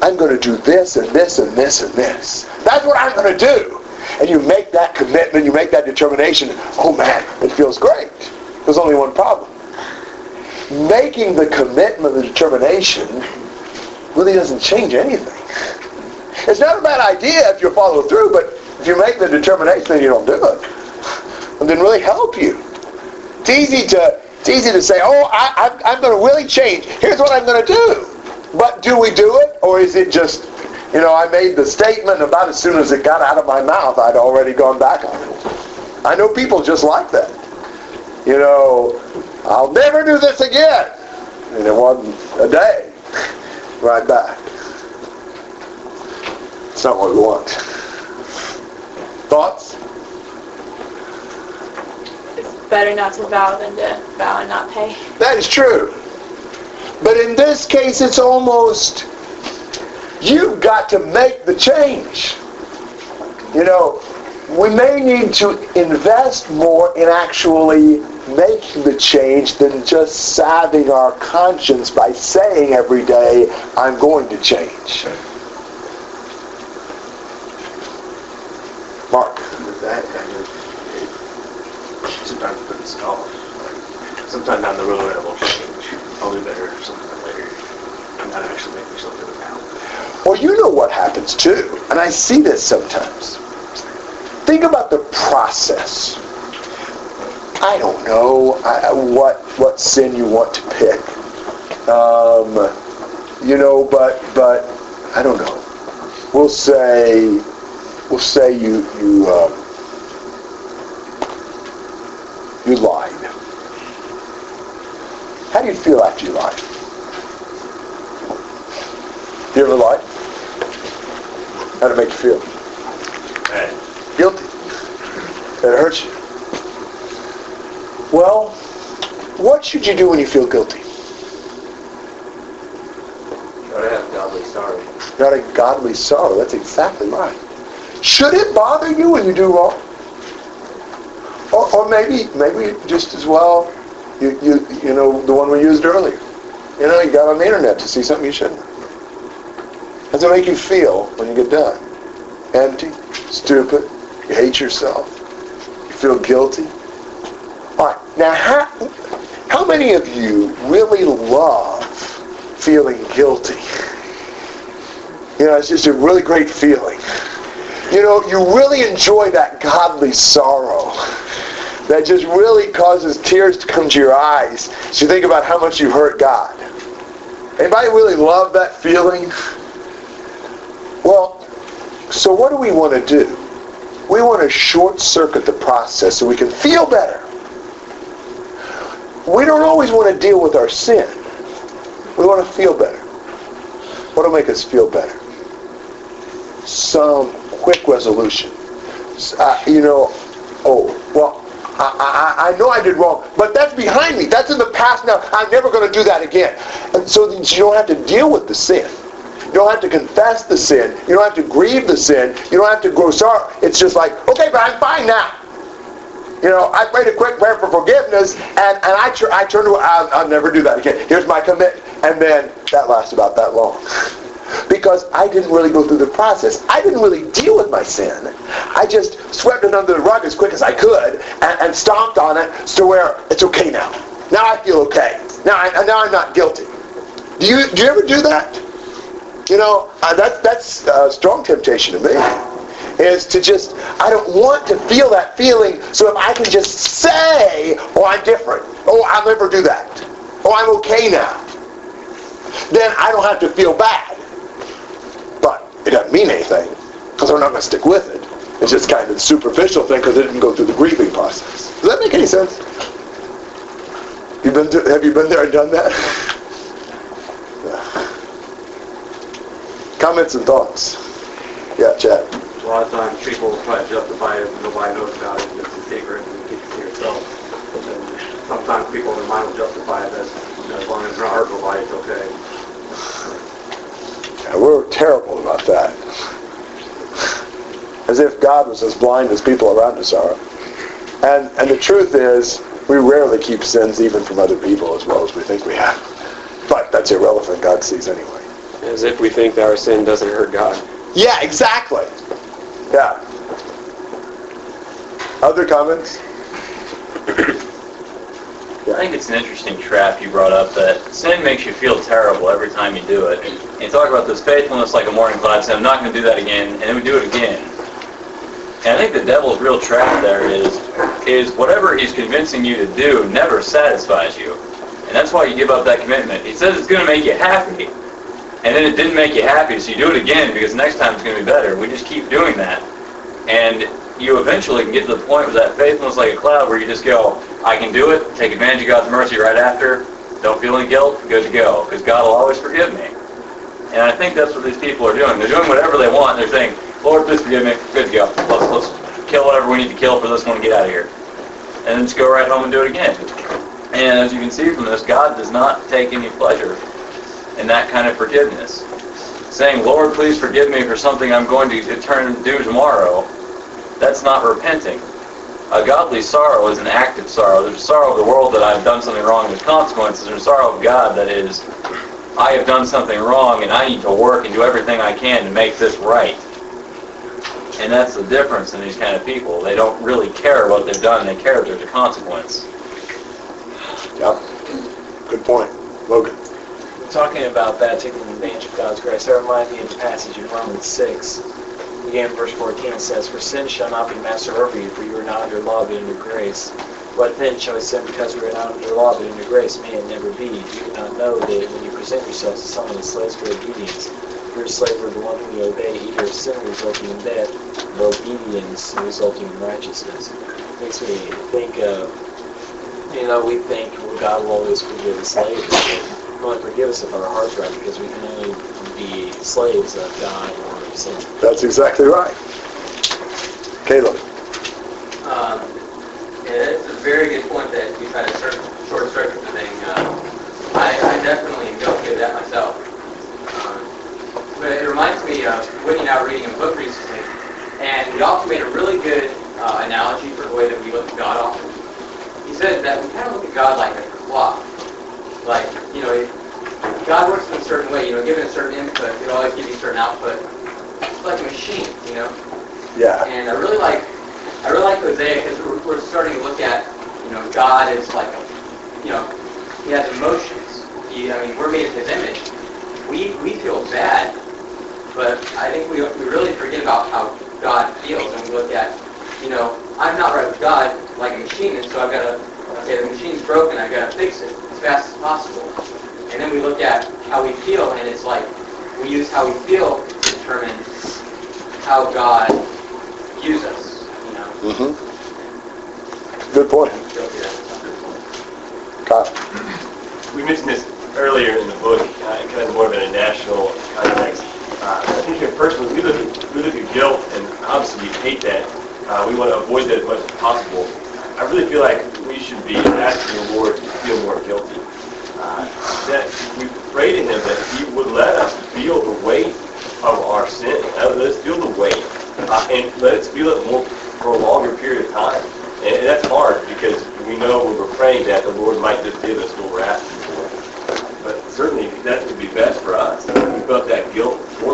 I'm going to do this and this and this and this. That's what I'm going to do. And you make that commitment, you make that determination. Oh man, it feels great. There's only one problem. Making the commitment, the determination, really doesn't change anything. It's not a bad idea if you follow through, but if you make the determination and you don't do it, it didn't really help you. It's easy to say, I'm going to really change. Here's what I'm going to do. But do we do it? Or is it just, I made the statement, about as soon as it got out of my mouth, I'd already gone back on it. I know people just like that. I'll never do this again. And it wasn't a day. Right back. It's not what we want. Thoughts? It's better not to vow than to vow and not pay. That is true. But in this case, it's almost, you've got to make the change. We may need to invest more in actually making the change than just salving our conscience by saying every day, I'm going to change. Mark. With that, sometimes it puts it off. Sometime down the road, I will change. I'll do better sometime later. I'm not actually making myself do it now. Well, what happens too. And I see this sometimes. Think about the process. I don't know what sin you want to pick. But I don't know. We'll say you lied. How do you feel after you lied? You ever lied? How did it make you feel? Bad. Guilty. It hurts you. Well, what should you do when you feel guilty? Gotta have godly sorrow. Not a godly sorrow. That's exactly right. Should it bother you when you do wrong? Or maybe just as well, the one we used earlier. You got on the internet to see something you shouldn't. How does it make you feel when you get done? Empty, stupid. You hate yourself. You feel guilty. All right. Now, how many of you really love feeling guilty? It's just a really great feeling. You really enjoy that godly sorrow that just really causes tears to come to your eyes as you think about how much you hurt God. Anybody really love that feeling? Well, so what do we want to do? We want to short-circuit the process so we can feel better. We don't always want to deal with our sin. We want to feel better. What will make us feel better? Some quick resolution. I know I did wrong, but that's behind me. That's in the past now. I'm never going to do that again. And so that you don't have to deal with the sin. You don't have to confess the sin. You don't have to grieve the sin. You don't have to grow sorrow. It's just like, okay, but I'm fine now. I prayed a quick prayer for forgiveness, and I turned to, I'll never do that again. Here's my commitment. And then that lasts about that long. because I didn't really go through the process. I didn't really deal with my sin. I just swept it under the rug as quick as I could and stomped on it to where it's okay now. Now I feel okay. Now I'm not guilty. Do you ever do that? You know, that's a strong temptation to me, is to just, I don't want to feel that feeling, so if I can just say, oh, I'm different, oh, I'll never do that, oh, I'm okay now, then I don't have to feel bad. But it doesn't mean anything, because I'm not going to stick with it. It's just kind of a superficial thing, because it didn't go through the grieving process. Does that make any sense? Have you been there and done that? Yeah. Comments and thoughts. Yeah, Chad. A lot of times people try to justify it, and nobody knows about it, it's a secret, and you keep it to yourself. But then sometimes people in their mind will justify it as long as it's not hurtful by it's okay. Yeah, we're terrible about that. As if God was as blind as people around us are. And the truth is, we rarely keep sins even from other people as well as we think we have. But that's irrelevant, God sees anyway. As if we think that our sin doesn't hurt God. Yeah, exactly. Yeah. Other comments? Yeah. I think it's an interesting trap you brought up, that sin makes you feel terrible every time you do it. And you talk about this faithfulness like a morning cloud, saying, I'm not going to do that again, and then we do it again. And I think the devil's real trap there is whatever he's convincing you to do never satisfies you. And that's why you give up that commitment. He says it's going to make you happy. And then it didn't make you happy, so you do it again because next time it's going to be better. We just keep doing that. And you eventually can get to the point where that faithfulness like a cloud where you just go, I can do it, take advantage of God's mercy right after, don't feel any guilt, good to go, because God will always forgive me. And I think that's what these people are doing. They're doing whatever they want, and they're saying, Lord, please forgive me, good to go. Let's kill whatever we need to kill for this one to get out of here. And then just go right home and do it again. And as you can see from this, God does not take any pleasure and that kind of forgiveness. Saying, Lord, please forgive me for something I'm going to turn and do tomorrow, that's not repenting. A godly sorrow is an active sorrow. There's a sorrow of the world that I've done something wrong with consequences. There's a sorrow of God that is, I have done something wrong and I need to work and do everything I can to make this right. And that's the difference in these kind of people. They don't really care what they've done. They care if there's a consequence. Yeah. Good point. Logan. Talking about that, taking advantage of God's grace, that reminds me of the passage in Romans 6. Again, verse 14, it says, For sin shall not be master over you, for you are not under law, but under grace. What then shall we sin because we are not under law, but under grace? May it never be. You do not know that when you present yourselves to someone as slaves for obedience, you are a slave of the one whom you obey, either of sin resulting in death, or obedience resulting in righteousness. It makes me think of, we think, well, God will always forgive the slaves. Only forgive us if our heart's right, because we can only be slaves of God or sin. That's exactly right. Caleb. Yeah, that's a very good point that you kind of short-circuit the thing. I definitely don't get that myself. But it reminds me of Whitney and I were reading a book recently, and he also made a really good analogy for the way that we look at God often. He said that we kind of look at God like a clock. Like, God works in a certain way, given a certain input, he'll always give you a certain output. It's like a machine, Yeah. And I really like Hosea because we're starting to look at, God is like, he has emotions. We're made in his image. We feel bad, but I think we really forget about how God feels when we look at, I'm not right with God like a machine, and so I've got to, the machine's broken, I've got to fix it as fast as possible. And then we look at how we feel, and it's like we use how we feel to determine how God views us. Mm-hmm. Good point. God. We mentioned this earlier in the book, kind of more of in a national context. I think here personally, we look at guilt, and obviously we hate that. We want to avoid that as much as possible. I really feel like we should be asking the Lord to feel more guilty. That we prayed to him that he would let us feel the weight of our sin. Let us feel the weight. And let us feel it more for a longer period of time. And that's hard because we know when we're praying that the Lord might just give us what we're asking for. But certainly that would be best for us. We felt that guilt for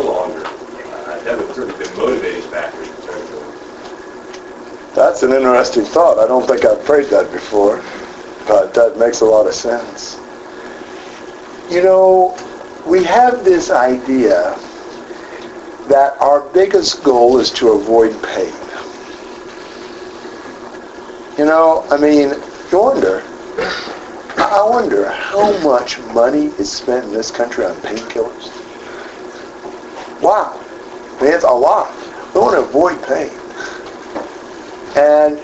an interesting thought. I don't think I've prayed that before, but that makes a lot of sense. You know, we have this idea that our biggest goal is to avoid pain. You know, I mean, I wonder how much money is spent in this country on painkillers. Wow. I mean, it's a lot. We want to avoid pain.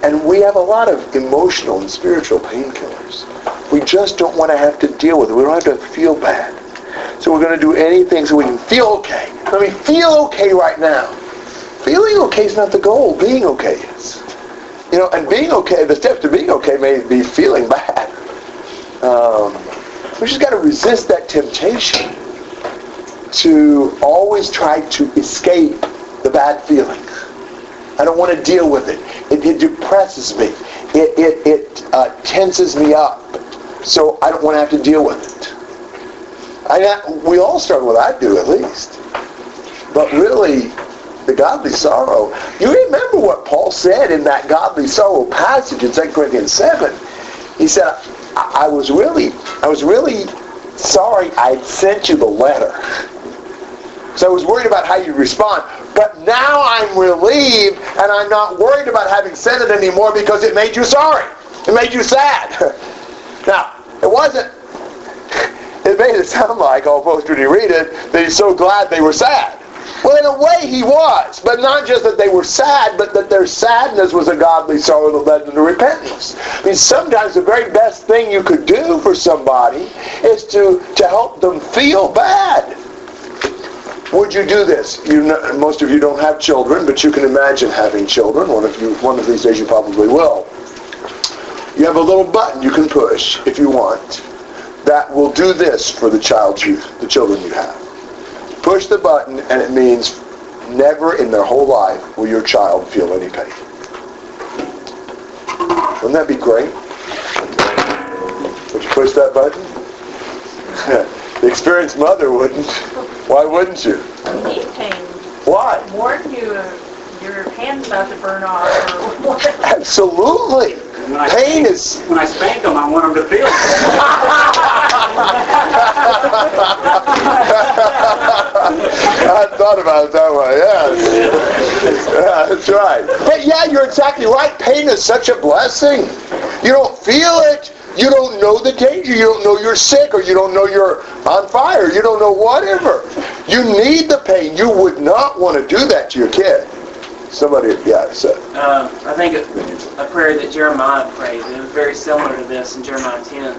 And we have a lot of emotional and spiritual painkillers. We just don't want to have to deal with it. We don't have to feel bad. So we're going to do anything so we can feel okay. Let me feel okay right now. Feeling okay is not the goal. Being okay is. You know, and being okay, the steps to being okay may be feeling bad. We just got to resist that temptation to always try to escape the bad feeling. I don't want to deal with it. It depresses me. It tenses me up. So I don't want to have to deal with it. We all struggle with that, I do at least. But really, the godly sorrow. You remember what Paul said in that godly sorrow passage in 2 Corinthians 7. He said, I was really sorry I sent you the letter. So I was worried about how you'd respond. But now I'm relieved, and I'm not worried about having sent it anymore because it made you sorry. It made you sad. Now, it made it sound like, almost when you read it, that he's so glad they were sad. Well, in a way, he was. But not just that they were sad, but that their sadness was a godly sorrow that led them to repentance. I mean, sometimes the very best thing you could do for somebody is to help them feel bad. Would you do this? Most of you don't have children, but you can imagine having children. One of these days you probably will. You have a little button you can push, if you want, that will do this for the children you have. Push the button, and it means never in their whole life will your child feel any pain. Wouldn't that be great? Would you push that button? The experienced mother wouldn't. Why wouldn't you? I hate pain. Why? Warn you, your hand's about to burn off. Absolutely. When I spank them, I want them to feel I hadn't thought about it that way, yes. Yeah, that's right. But yeah, you're exactly right. Pain is such a blessing. You don't feel it. You don't know the danger. You don't know you're sick, or you don't know you're on fire. You don't know whatever. You need the pain. You would not want to do that to your kid. Somebody, yeah, so. I think a prayer that Jeremiah prayed, it was very similar to this in Jeremiah 10.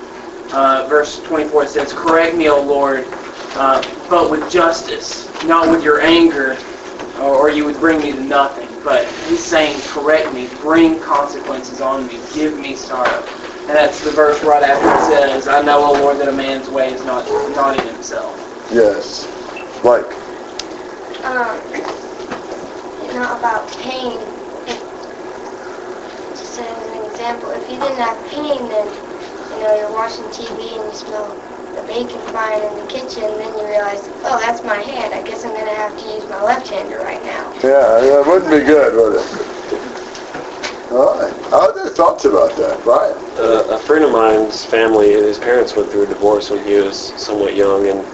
Verse 24 says, "Correct me, O Lord, but with justice, not with your anger, or you would bring me to nothing." But he's saying, correct me, bring consequences on me, give me sorrow. And that's the verse right after it says, "I know, O Lord, that a man's way is not in himself." Yes. Like? You know, about pain. Just as an example, if you didn't have pain, then, you know, you're watching TV and you smell the bacon frying in the kitchen, and then you realize, oh, that's my hand. I guess I'm going to have to use my left-hander right now. Yeah, that wouldn't be good, would it? All right. I had thoughts about that, right? A friend of mine's family, his parents went through a divorce when he was somewhat young, and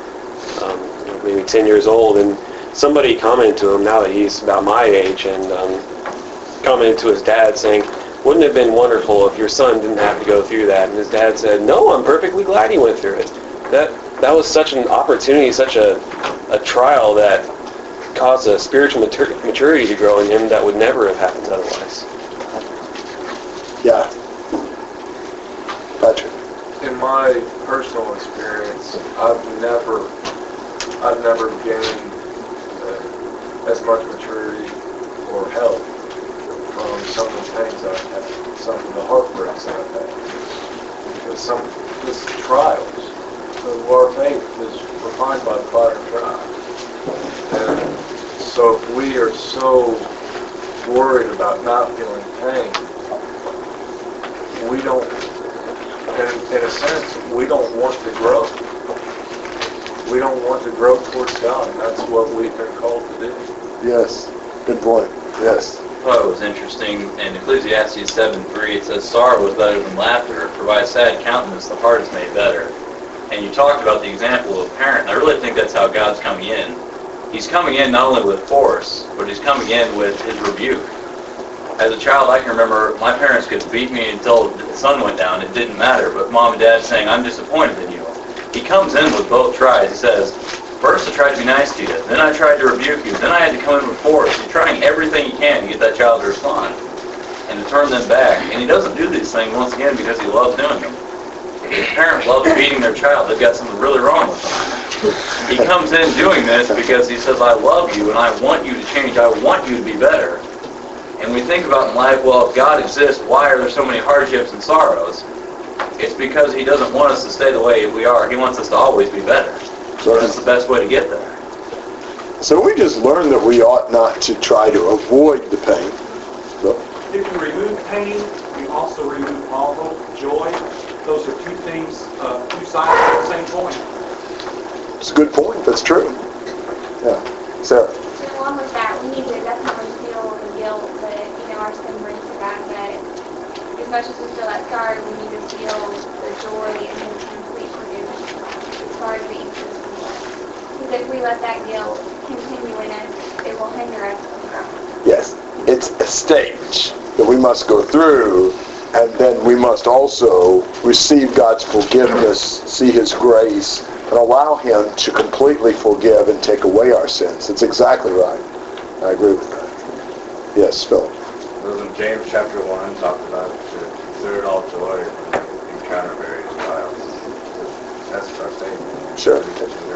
maybe 10 years old, and somebody commented to him, now that he's about my age, and commented to his dad saying, "Wouldn't it have been wonderful if your son didn't have to go through that?" And his dad said, "No, I'm perfectly glad he went through it. That was such an opportunity, such a trial that caused a spiritual maturity to grow in him that would never have happened otherwise." Yeah. Patrick. In my personal experience, I've never gained as much maturity or help from some of the things I've had, some of the heartbreaks I've had. Because some of these trials, our faith is refined by the fire of trial. And so if we are so worried about not feeling pain, we don't, in a sense, we don't want to grow. We don't want to grow towards God. That's what we've been called to do. Yes. Good point. Yes. woe is interesting. In Ecclesiastes 7:3, it says, sorrow is better than laughter. It provides sad countenance. The heart is made better. And you talked about the example of a parent. I really think that's how God's coming in. He's coming in not only with force, but he's coming in with his rebuke. As a child, I can remember my parents could beat me until the sun went down. It didn't matter. But mom and dad saying, I'm disappointed in you. He comes in with both tries. He says, first I tried to be nice to you. Then I tried to rebuke you. Then I had to come in with force. You're trying everything you can to get that child to respond and to turn them back. And he doesn't do these things, once again, because he loves doing them. If a parent loves beating their child, they've got something really wrong with them. He comes in doing this because he says, I love you and I want you to change. I want you to be better. And we think about in life, well, if God exists, why are there so many hardships and sorrows? It's because he doesn't want us to stay the way we are. He wants us to always be better. Right. That's the best way to get there. So we just learned that we ought not to try to avoid the pain. So. If you remove pain, you also remove all hope, joy. Those are two things, two sides of the same coin. It's a good point. That's true. Yeah. Sarah. So along with that, we need to definitely feel the guilt that, our sin brings to God, but as much as we feel that sorry, we need to feel the joy and the complete forgiveness as far as the interest. Because if we let that guilt continue in us, it will hinder us from growth. Yes. It's a stage that we must go through, and then we must also receive God's forgiveness, see His grace, and allow Him to completely forgive and take away our sins. That's exactly right. I agree with that. Yes, Phil. In James chapter 1, talked about to consider it all joy and encounter various trials. That's our statement. Sure.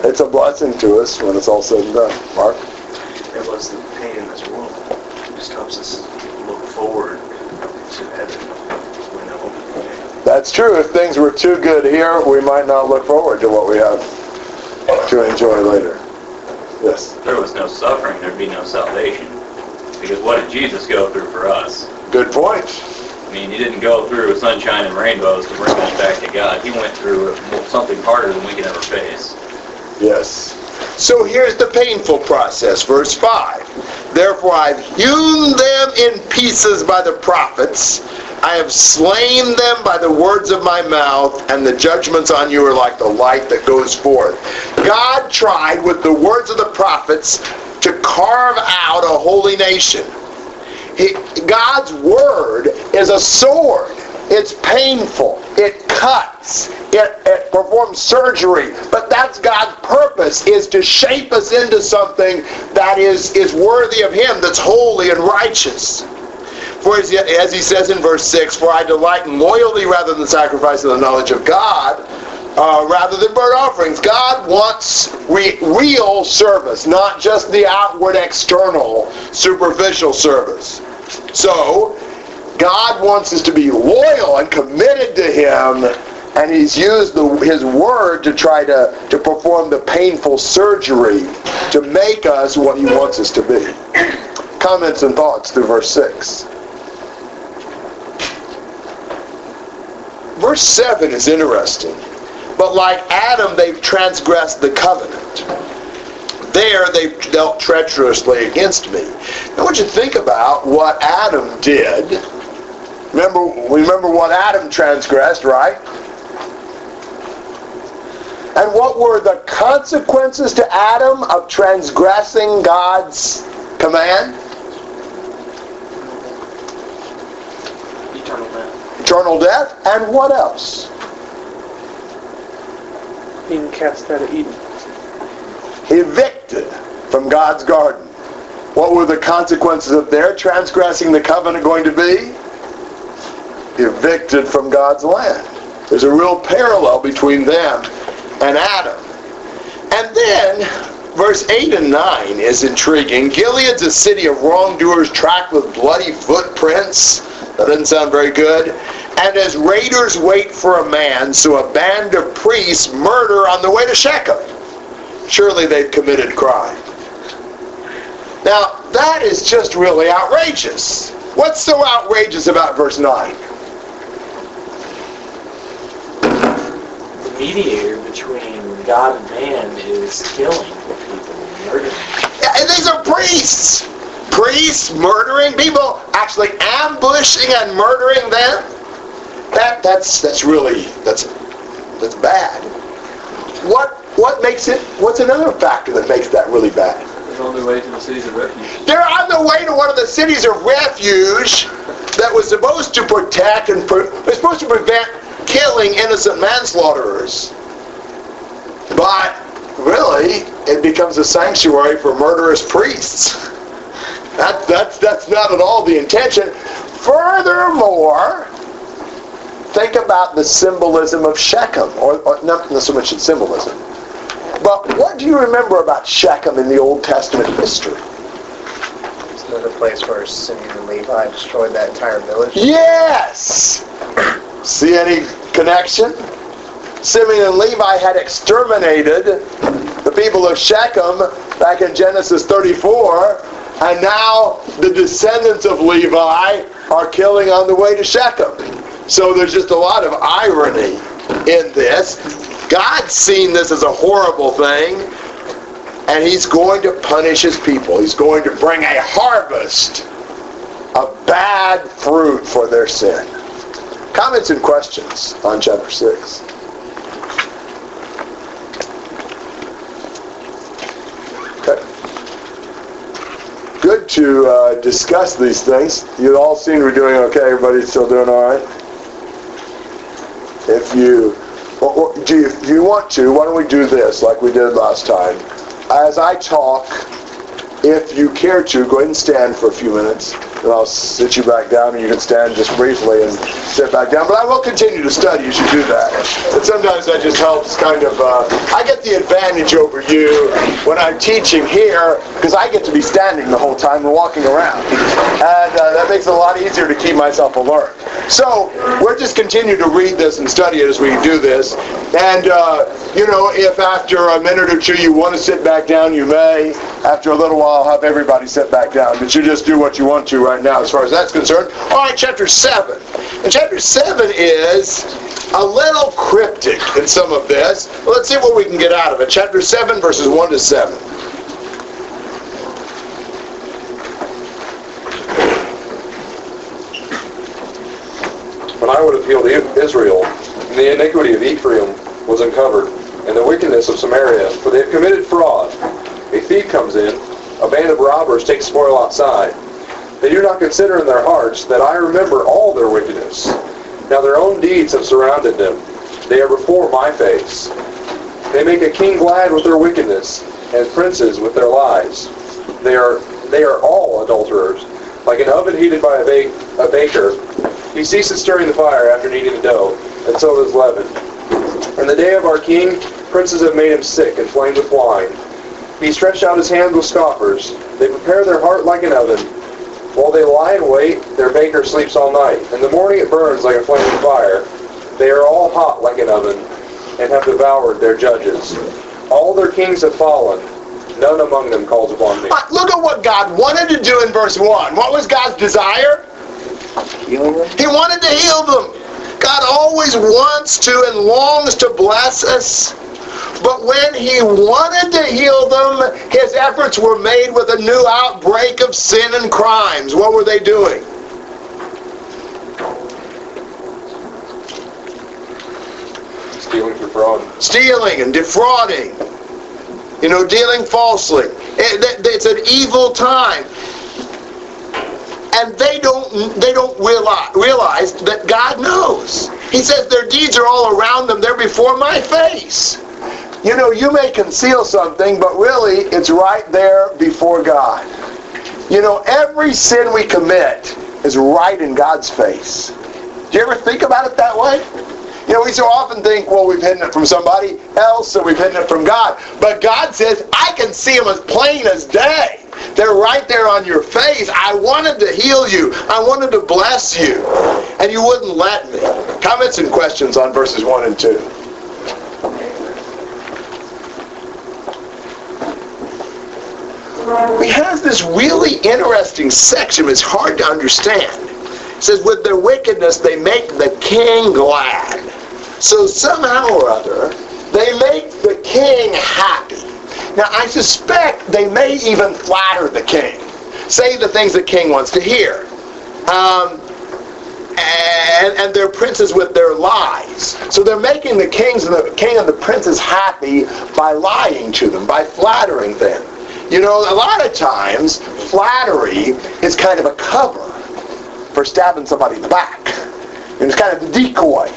It's a blessing to us when it's all said and done. Mark? It was the pain in this world. It just helps us look forward to heaven. That's true. If things were too good here, we might not look forward to what we have to enjoy later. Yes? If there was no suffering, there'd be no salvation. Because what did Jesus go through for us? Good point. I mean, he didn't go through sunshine and rainbows to bring us back to God. He went through something harder than we can ever face. Yes. So here's the painful process. Verse 5. Therefore I've hewn them in pieces by the prophets. I have slain them by the words of my mouth, and the judgments on you are like the light that goes forth. God tried with the words of the prophets to carve out a holy nation. God's word is a sword. It's painful. It cuts. It performs surgery. But that's God's purpose, is to shape us into something that is worthy of Him, that's holy and righteous. For as he says in verse 6, for I delight in loyalty rather than sacrifice of the knowledge of God, rather than burnt offerings. God wants real service, not just the outward, external, superficial service. So, God wants us to be loyal and committed to Him, and He's used His Word to try to perform the painful surgery to make us what He wants us to be. Comments and thoughts through verse 6. Verse 7 is interesting. But like Adam, they've transgressed the covenant. There, they've dealt treacherously against me. Now, I want you to think about what Adam did. Remember what Adam transgressed, right? And what were the consequences to Adam of transgressing God's command? Eternal death. Eternal death, and what else? Being cast out of Eden. Evicted from God's garden. What were the consequences of their transgressing the covenant going to be? Evicted from God's land. There's a real parallel between them and Adam. And then, verse 8 and 9 is intriguing. Gilead's a city of wrongdoers tracked with bloody footprints. That doesn't sound very good. And as raiders wait for a man, so a band of priests murder on the way to Shechem. Surely they've committed crime. Now, that is just really outrageous. What's so outrageous about verse 9? The mediator between God and man is killing people and murdering. Yeah, and these are priests! priests murdering people, actually ambushing and murdering them. That's really bad. What makes it? What's another factor that makes that really bad? They're on their way to the cities of refuge. They're on their way to one of the cities of refuge that was supposed to protect and was supposed to prevent killing innocent manslaughterers. But really, it becomes a sanctuary for murderous priests. That's not at all the intention. Furthermore, think about the symbolism of Shechem, or not so much in symbolism. But what do you remember about Shechem in the Old Testament history? Isn't that the place where Simeon and Levi destroyed that entire village? Yes! See any connection? Simeon and Levi had exterminated the people of Shechem back in Genesis 34, and now the descendants of Levi are killing on the way to Shechem. So there's just a lot of irony in this. God's seen this as a horrible thing, and he's going to punish his people. He's going to bring a harvest of bad fruit for their sin. Comments and questions on chapter 6? Okay. Good to discuss these things. You've all seen we're doing okay. Everybody's still doing all right? If you do you want to, why don't we do this like we did last time? As I talk, if you care to, go ahead and stand for a few minutes, and I'll sit you back down, and you can stand just briefly and sit back down. But I will continue to study as you do that. But sometimes that just helps kind of... I get the advantage over you when I'm teaching here, because I get to be standing the whole time and walking around. And that makes it a lot easier to keep myself alert. So we'll just continue to read this and study it as we do this. And, if after a minute or two you want to sit back down, you may. After a little while, I'll have everybody sit back down, but you just do what you want to right now as far as that's concerned. All right, chapter 7. And chapter 7 is a little cryptic in some of this. Let's see what we can get out of it. Chapter 7, verses 1 to 7. When I would appeal to Israel, and the iniquity of Ephraim was uncovered, and the wickedness of Samaria, for they have committed fraud. A thief comes in, a band of robbers takes spoil outside. They do not consider in their hearts that I remember all their wickedness. Now their own deeds have surrounded them. They are before my face. They make a king glad with their wickedness, and princes with their lies. They are all adulterers. Like an oven heated by a baker, he ceases stirring the fire after kneading the dough, and so does leaven. In the day of our king, princes have made him sick and inflamed with wine. He stretched out his hand with scoffers. They prepare their heart like an oven. While they lie in wait, their baker sleeps all night. In the morning it burns like a flaming fire. They are all hot like an oven, and have devoured their judges. All their kings have fallen. None among them calls upon me. Look at what God wanted to do in verse 1. What was God's desire? Healing them. He wanted to heal them. God always wants to and longs to bless us. But when he wanted to heal them, his efforts were made with a new outbreak of sin and crimes. What were they doing? Stealing through fraud. Stealing and defrauding. Dealing falsely. It's an evil time. And they don't realize that God knows. He says their deeds are all around them. They're before my face. You may conceal something, but really, it's right there before God. Every sin we commit is right in God's face. Do you ever think about it that way? We so often think, well, we've hidden it from somebody else, or we've hidden it from God. But God says, I can see them as plain as day. They're right there on your face. I wanted to heal you. I wanted to bless you. And you wouldn't let me. Comments and questions on verses 1 and 2. We have this really interesting section. It's hard to understand. It says, with their wickedness, they make the king glad. So somehow or other, they make the king happy. Now, I suspect they may even flatter the king. Say the things the king wants to hear. And their princes with their lies. So they're making the kings and the king and the princes happy by lying to them, by flattering them. You know, a lot of times, flattery is kind of a cover for stabbing somebody in the back. And it's kind of the decoy.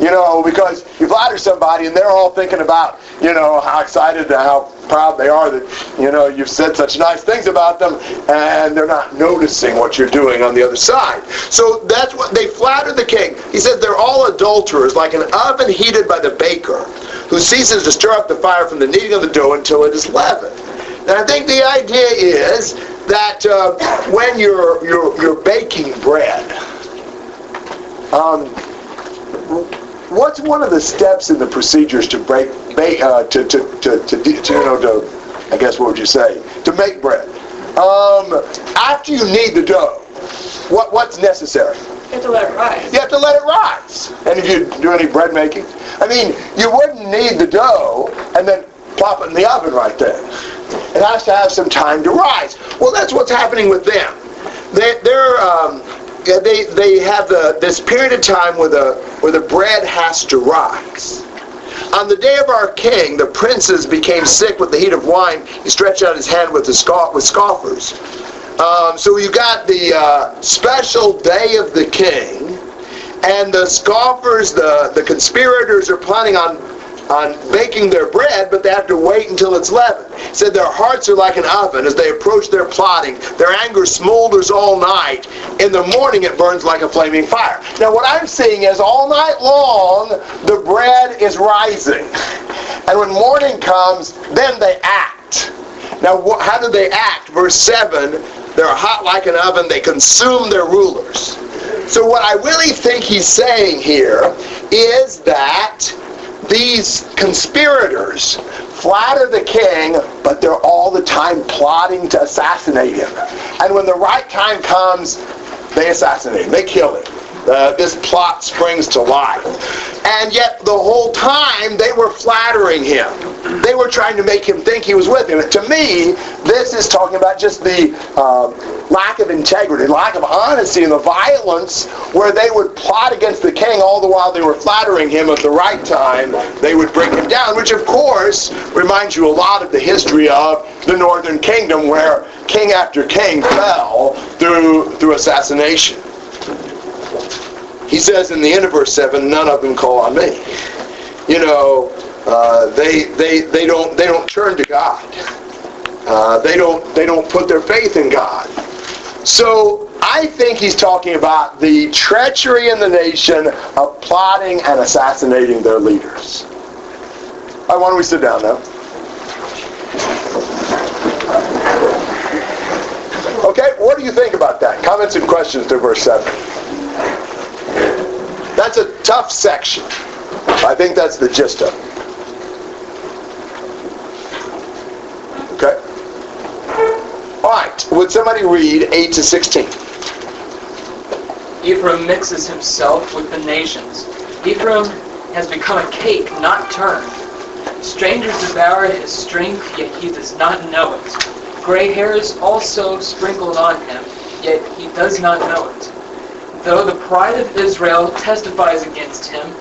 You know, because you flatter somebody and they're all thinking about, you know, how excited and how proud they are that, you know, you've said such nice things about them, and they're not noticing what you're doing on the other side. So that's what they flattered the king. He said they're all adulterers, like an oven heated by the baker, who ceases to stir up the fire from the kneading of the dough until it is leavened. And I think the idea is that when you're baking bread, what's one of the steps in the procedures to break, I guess what would you say, to make bread? After you knead the dough, what's necessary? You have to let it rise. You have to let it rise. And if you do any bread making, I mean, you wouldn't knead the dough and then plop it in the oven right there. It has to have some time to rise. Well, that's what's happening with them. They have this period of time where the bread has to rise. On the day of our king, the princes became sick with the heat of wine. He stretched out his hand with scoffers. So you got the special day of the king, and the scoffers, the conspirators, are planning on baking their bread, but they have to wait until it's leavened. He said their hearts are like an oven as they approach their plotting. Their anger smolders all night. In the morning it burns like a flaming fire. Now what I'm seeing is all night long the bread is rising. And when morning comes, then they act. Now how do they act? Verse 7, they're hot like an oven. They consume their rulers. So what I really think he's saying here is that these conspirators flatter the king, but they're all the time plotting to assassinate him. And when the right time comes, they assassinate him. They kill him. This plot springs to life. And yet the whole time they were flattering him. They were trying to make him think he was with him. And to me, this is talking about just the lack of integrity, lack of honesty, and the violence where they would plot against the king all the while they were flattering him. At the right time, they would bring him down, which of course reminds you a lot of the history of the northern kingdom, where king after king fell through assassination. He says in the end of verse 7, none of them call on me. You know, they don't turn to God. They don't put their faith in God. So I think he's talking about the treachery in the nation of plotting and assassinating their leaders. All right, why don't we sit down now? Okay, what do you think about that? Comments and questions to verse 7. That's a tough section. I think that's the gist of it. Okay? All right. Would somebody read 8 to 16? Ephraim mixes himself with the nations. Ephraim has become a cake not turned. Strangers devour his strength, yet he does not know it. Gray hairs also sprinkled on him, yet he does not know it. Though the pride of Israel testifies against him,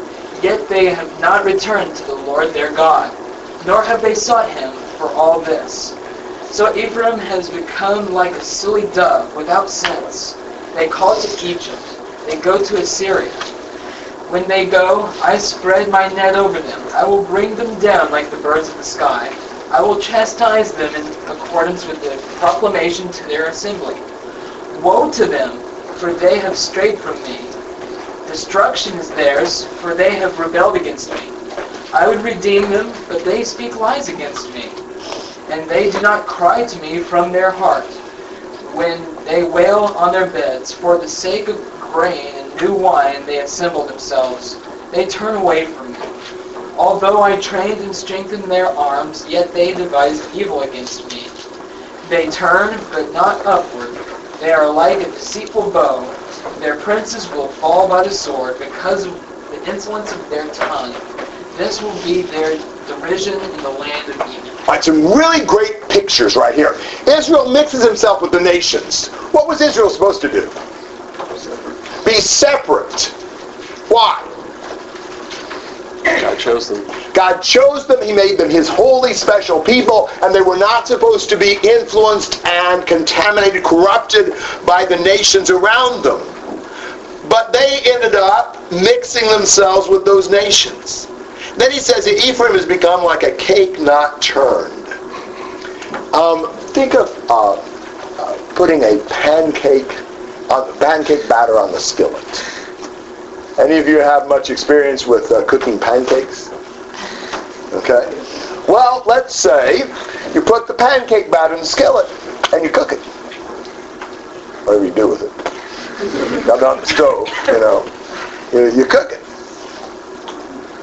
yet they have not returned to the Lord their God, nor have they sought him for all this. So Ephraim has become like a silly dove without sense. They call to Egypt. They go to Assyria. When they go, I spread my net over them. I will bring them down like the birds of the sky. I will chastise them in accordance with the proclamation to their assembly. Woe to them, for they have strayed from me. Destruction is theirs, for they have rebelled against me. I would redeem them, but they speak lies against me, and they do not cry to me from their heart. When they wail on their beds, for the sake of grain and new wine they assemble themselves. They turn away from me. Although I trained and strengthened their arms, yet they devised evil against me. They turn, but not upward. They are like a deceitful bow. Their princes will fall by the sword because of the insolence of their tongue. This will be their derision in the land of Egypt. All right, some really great pictures right here. Israel mixes himself with the nations. What was Israel supposed to do? Be separate. Why? God chose them. God chose them. He made them His holy, special people, and they were not supposed to be influenced and contaminated, corrupted by the nations around them. But they ended up mixing themselves with those nations. Then he says that Ephraim has become like a cake not turned. Think of putting a pancake batter on the skillet. Any of you have much experience with cooking pancakes? Okay. Well, let's say you put the pancake batter in the skillet and you cook it. Whatever you do with it. Not on the stove, you know. You cook it.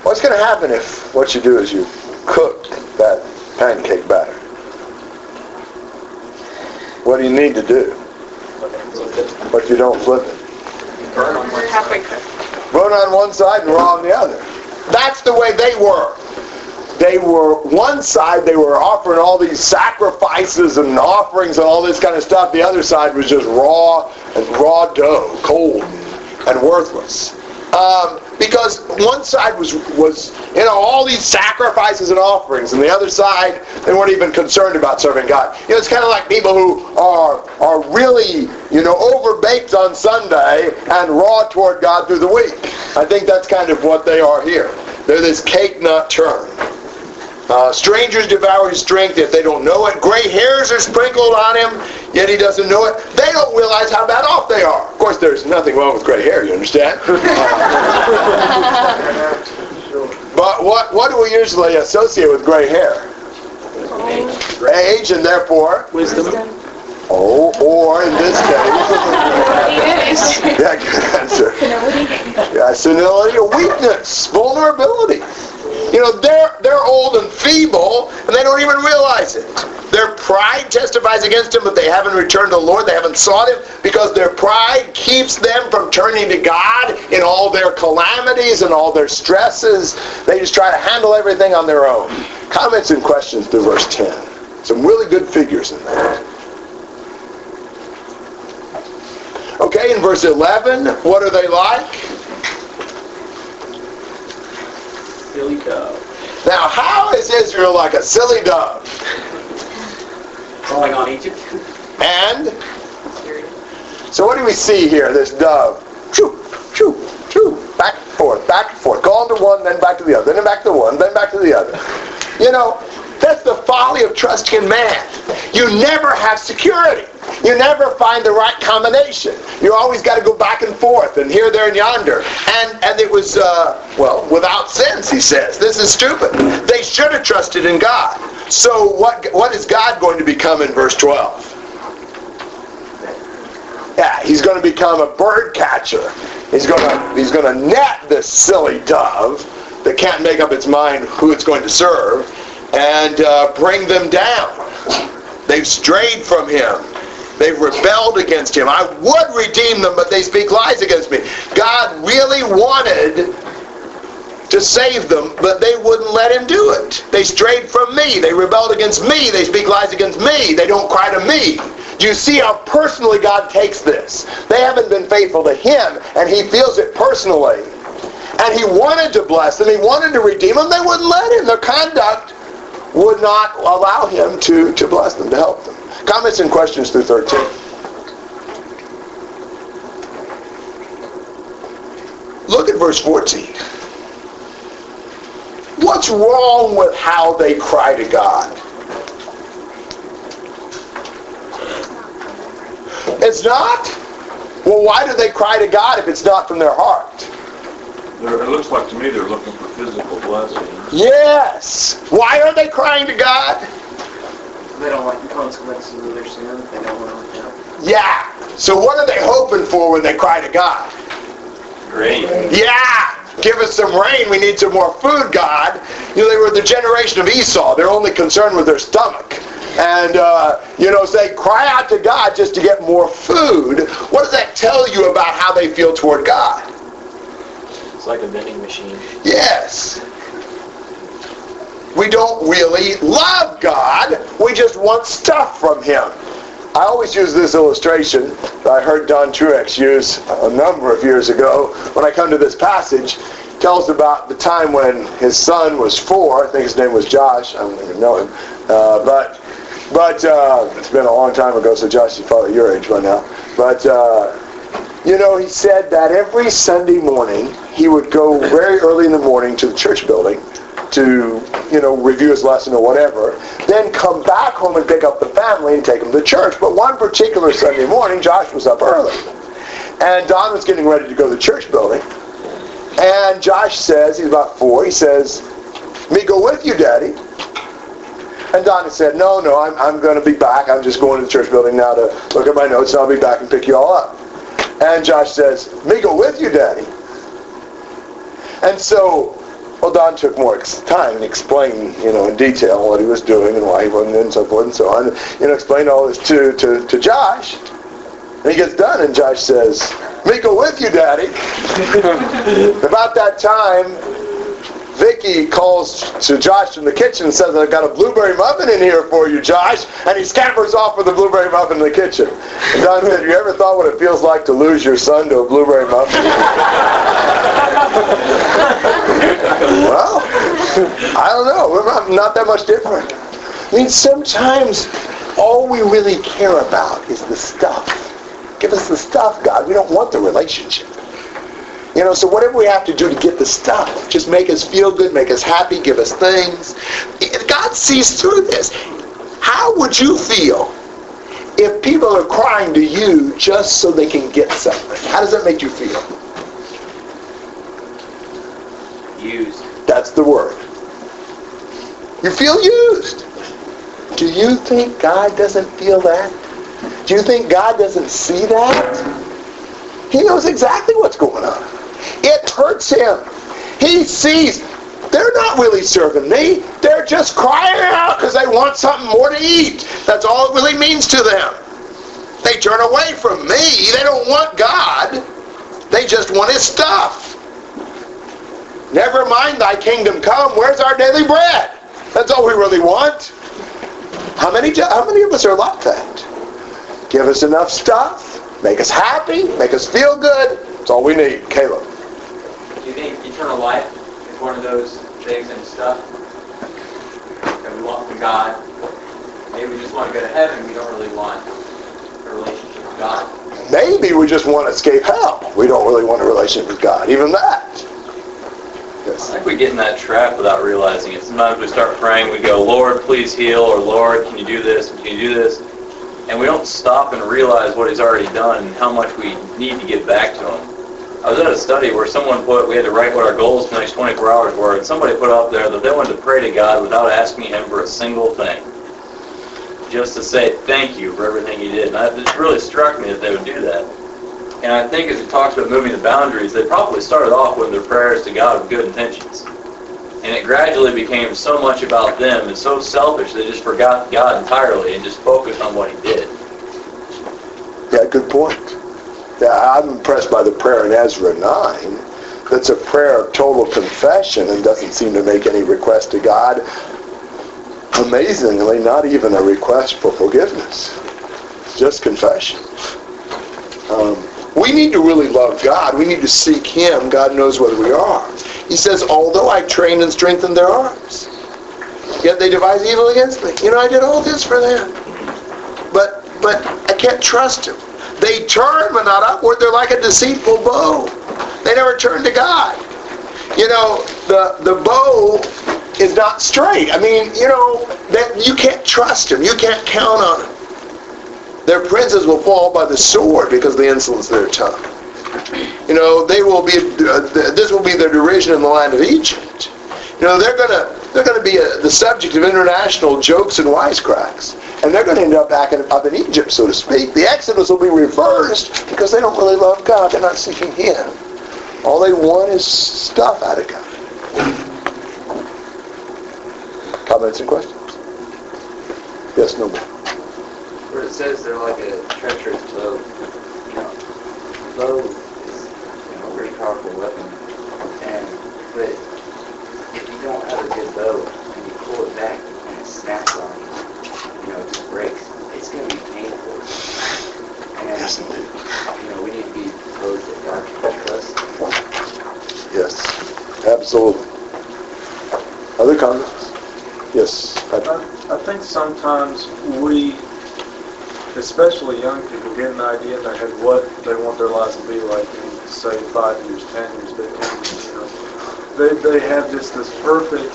What's going to happen if what you do is you cook that pancake batter? What do you need to do? But you don't flip it. Burn on one side. Burn on one side and raw on the other. That's the way they were. They were one side, they were offering all these sacrifices and offerings and all this kind of stuff. The other side was just raw dough, cold and worthless. Because one side was all these sacrifices and offerings, and the other side, they weren't even concerned about serving God. It's kind of like people who are really, overbaked on Sunday and raw toward God through the week. I think that's kind of what they are here. They're this cake not turned. Strangers devour his strength if they don't know it. Gray hairs are sprinkled on him, yet he doesn't know it. They don't realize how bad off they are. Of course, there's nothing wrong with gray hair, you understand? But what do we usually associate with gray hair? Age and therefore? Wisdom. Oh, or in this case. Yeah, good answer. Yeah, senility, weakness, vulnerability. They're old and feeble, and they don't even realize it. Their pride testifies against them, but they haven't returned to the Lord. They haven't sought Him, because their pride keeps them from turning to God in all their calamities and all their stresses. They just try to handle everything on their own. Comments and questions through verse 10. Some really good figures in that. Okay, in verse 11, what are they like? Silly dove. Now, how is Israel like a silly dove? Falling on Egypt. And? Assyria. So what do we see here, this dove? Choo, choo, choo. Back and forth. Going to one, then back to the other. Then back to one, then back to the other. That's the folly of trusting in man. You never have security. You never find the right combination. You always got to go back and forth and here, there, and yonder. And it was, without sense, he says. This is stupid. They should have trusted in God. So what is God going to become in verse 12? Yeah, he's going to become a bird catcher. He's going to net this silly dove that can't make up its mind who it's going to serve and bring them down. They've strayed from Him. They've rebelled against Him. I would redeem them, but they speak lies against me. God really wanted to save them, but they wouldn't let Him do it. They strayed from me. They rebelled against me. They speak lies against me. They don't cry to me. Do you see how personally God takes this? They haven't been faithful to Him, and He feels it personally. And He wanted to bless them. He wanted to redeem them. They wouldn't let Him. Their conduct would not allow Him to bless them, to help them. Comments and questions through 13. Look at verse 14. What's wrong with how they cry to God? It's not? Well, why do they cry to God if it's not from their heart? It looks like to me they're looking for physical blessings. Yes! Why are they crying to God? They don't like the consequences of their sin. They don't want to repent. Yeah! So what are they hoping for when they cry to God? Rain. Yeah! Give us some rain. We need some more food, God. They were the generation of Esau. They're only concerned with their stomach. And, so they cry out to God just to get more food. What does that tell you about how they feel toward God? It's like a vending machine. Yes. We don't really love God. want stuff from him. I always use this illustration that I heard Don Truex use a number of years ago. When I come to this passage, it tells about the time when his son was 4. I think his name was Josh. I don't even know him. But it's been a long time ago, so Josh is probably your age by now. But he said that every Sunday morning, he would go very early in the morning to the church building to, review his lesson or whatever, then come back home and pick up the family and take them to church. But one particular Sunday morning, Josh was up early. And Don was getting ready to go to the church building. And Josh says, he's about 4, he says, "Me go with you, Daddy." And Don said, No, I'm going to be back. I'm just going to the church building now to look at my notes, and I'll be back and pick you all up." And Josh says, "Me go with you, Daddy." And so, Don took more time and explained, in detail what he was doing and why he wasn't and so forth and so on. Explained all this to Josh. And he gets done, and Josh says, "Me go with you, Daddy." About that time, Vicky calls to Josh in the kitchen and says, "I've got a blueberry muffin in here for you, Josh." And he scampers off with a blueberry muffin in the kitchen. And Don said, "You ever thought what it feels like to lose your son to a blueberry muffin?" Well, I don't know. We're not that much different. Sometimes all we really care about is the stuff. Give us the stuff, God. We don't want the relationship. So whatever we have to do to get the stuff, just make us feel good, make us happy, give us things. God sees through this. How would you feel if people are crying to you just so they can get something? How does that make you feel? Used. That's the word. You feel used. Do you think God doesn't feel that? Do you think God doesn't see that? He knows exactly what's going on. It hurts him. He sees they're not really serving me. They're just crying out because they want something more to eat. That's all it really means to them. They turn away from me. They don't want God. They just want his stuff. Never mind thy kingdom come. Where's our daily bread? That's all we really want. How many of us are like that? Give us enough stuff. Make us happy. Make us feel good. That's all we need. Caleb. Do you think eternal life is one of those things and stuff that we want from God? Maybe we just want to go to heaven. We don't really want a relationship with God. Maybe we just want to escape hell. We don't really want a relationship with God. Even that. Yes. I think we get in that trap without realizing it. Sometimes we start praying. We go, "Lord, please heal," or "Lord, can you do this? Can you do this?" And we don't stop and realize what he's already done and how much we need to give back to him. I was at a study where someone we had to write what our goals for the next 24 hours were, and somebody put out there that they wanted to pray to God without asking him for a single thing. Just to say thank you for everything he did. And it just really struck me that they would do that. And I think as it talks about moving the boundaries, they probably started off with their prayers to God with good intentions. And it gradually became so much about them and so selfish they just forgot God entirely and just focused on what he did. Yeah, good point. Yeah, I'm impressed by the prayer in Ezra 9. That's a prayer of total confession and doesn't seem to make any request to God. Amazingly, not even a request for forgiveness. Just confession. We need to really love God. We need to seek him. God knows what we are. He says, "Although I trained and strengthened their arms, yet they devise evil against me." I did all this for them. But I can't trust them. They turn, but not upward. They're like a deceitful bow. They never turn to God. The bow is not straight. That you can't trust them. You can't count on them. Their princes will fall by the sword because of the insolence of their tongue. They will be. This will be their derision in the land of Egypt. They're gonna be the subject of international jokes and wisecracks, and they're gonna end up back up in Egypt, so to speak. The Exodus will be reversed because they don't really love God. They're not seeking him. All they want is stuff out of God. Comments and questions? Yes, no more. Where it says they're like a treacherous bow. Bow is a pretty powerful weapon. But if you don't have a good bow and you pull it back and it snaps on you, So, other comments? Yes, Patrick? I think sometimes we, especially young people, get an idea in their head what they want their lives to be like in, say, 5 years, 10 years, 15 years. You know, they have just this perfect,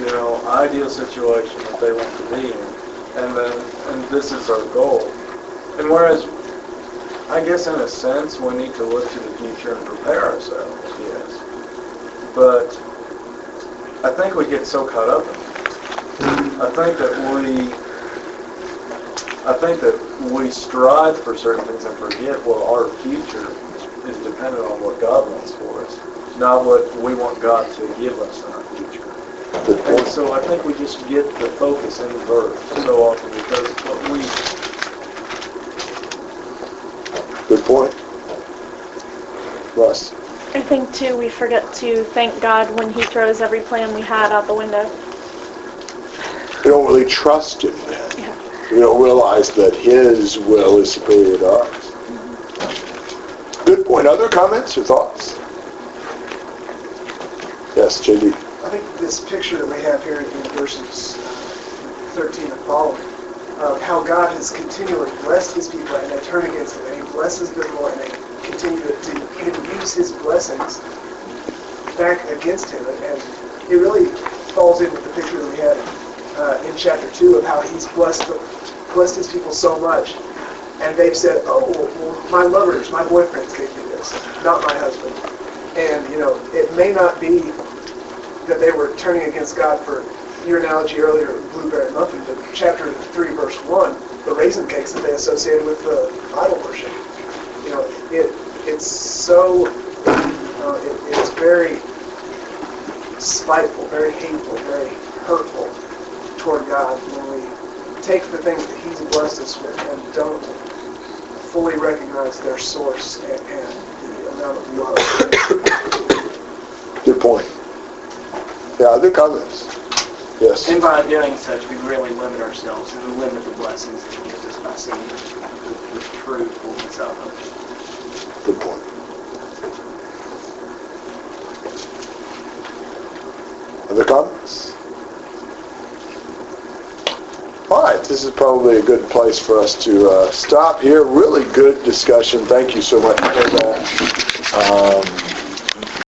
you know, ideal situation that they want to be in, and this is our goal. And whereas, I guess in a sense, we need to look to the future and prepare ourselves. Yes, but I think we get so caught up in it. I think that we strive for certain things and forget, well, our future is dependent on what God wants for us, not what we want God to give us in our future. And so I think we just get the focus in the verse so often because it's what we do. Good point. Russ? I think, too, we forget to thank God when He throws every plan we had out the window. We don't really trust Him then. Yeah. We don't realize that His will is superior to ours. Mm-hmm. Good point. Other comments or thoughts? Yes, J.D.? I think this picture that we have here in verses 13 and following of how God has continually blessed His people and they turn against Him, and He blesses them more and they continue to use His blessings back against Him. And it really falls in with the picture that we had in chapter 2 of how He's blessed His people so much. And they've said, oh, well, my lovers, my boyfriends gave me this, not my husband. And, you know, it may not be that they were turning against God for your analogy earlier of blueberry muffin, but chapter 3, verse 1, the raisin cakes that they associated with the idol worship. You know, it's so, it's very spiteful, very hateful, very hurtful toward God when we take the things that He's blessed us with and don't fully recognize their source and the amount of love. Good point. Yeah, other comments? Yes. And by doing such, we really limit ourselves and we limit the blessings that He gives us by seeing the true fullness of them. Good point. Other comments? All right, this is probably a good place for us to stop here. Really good discussion. Thank you so much for that.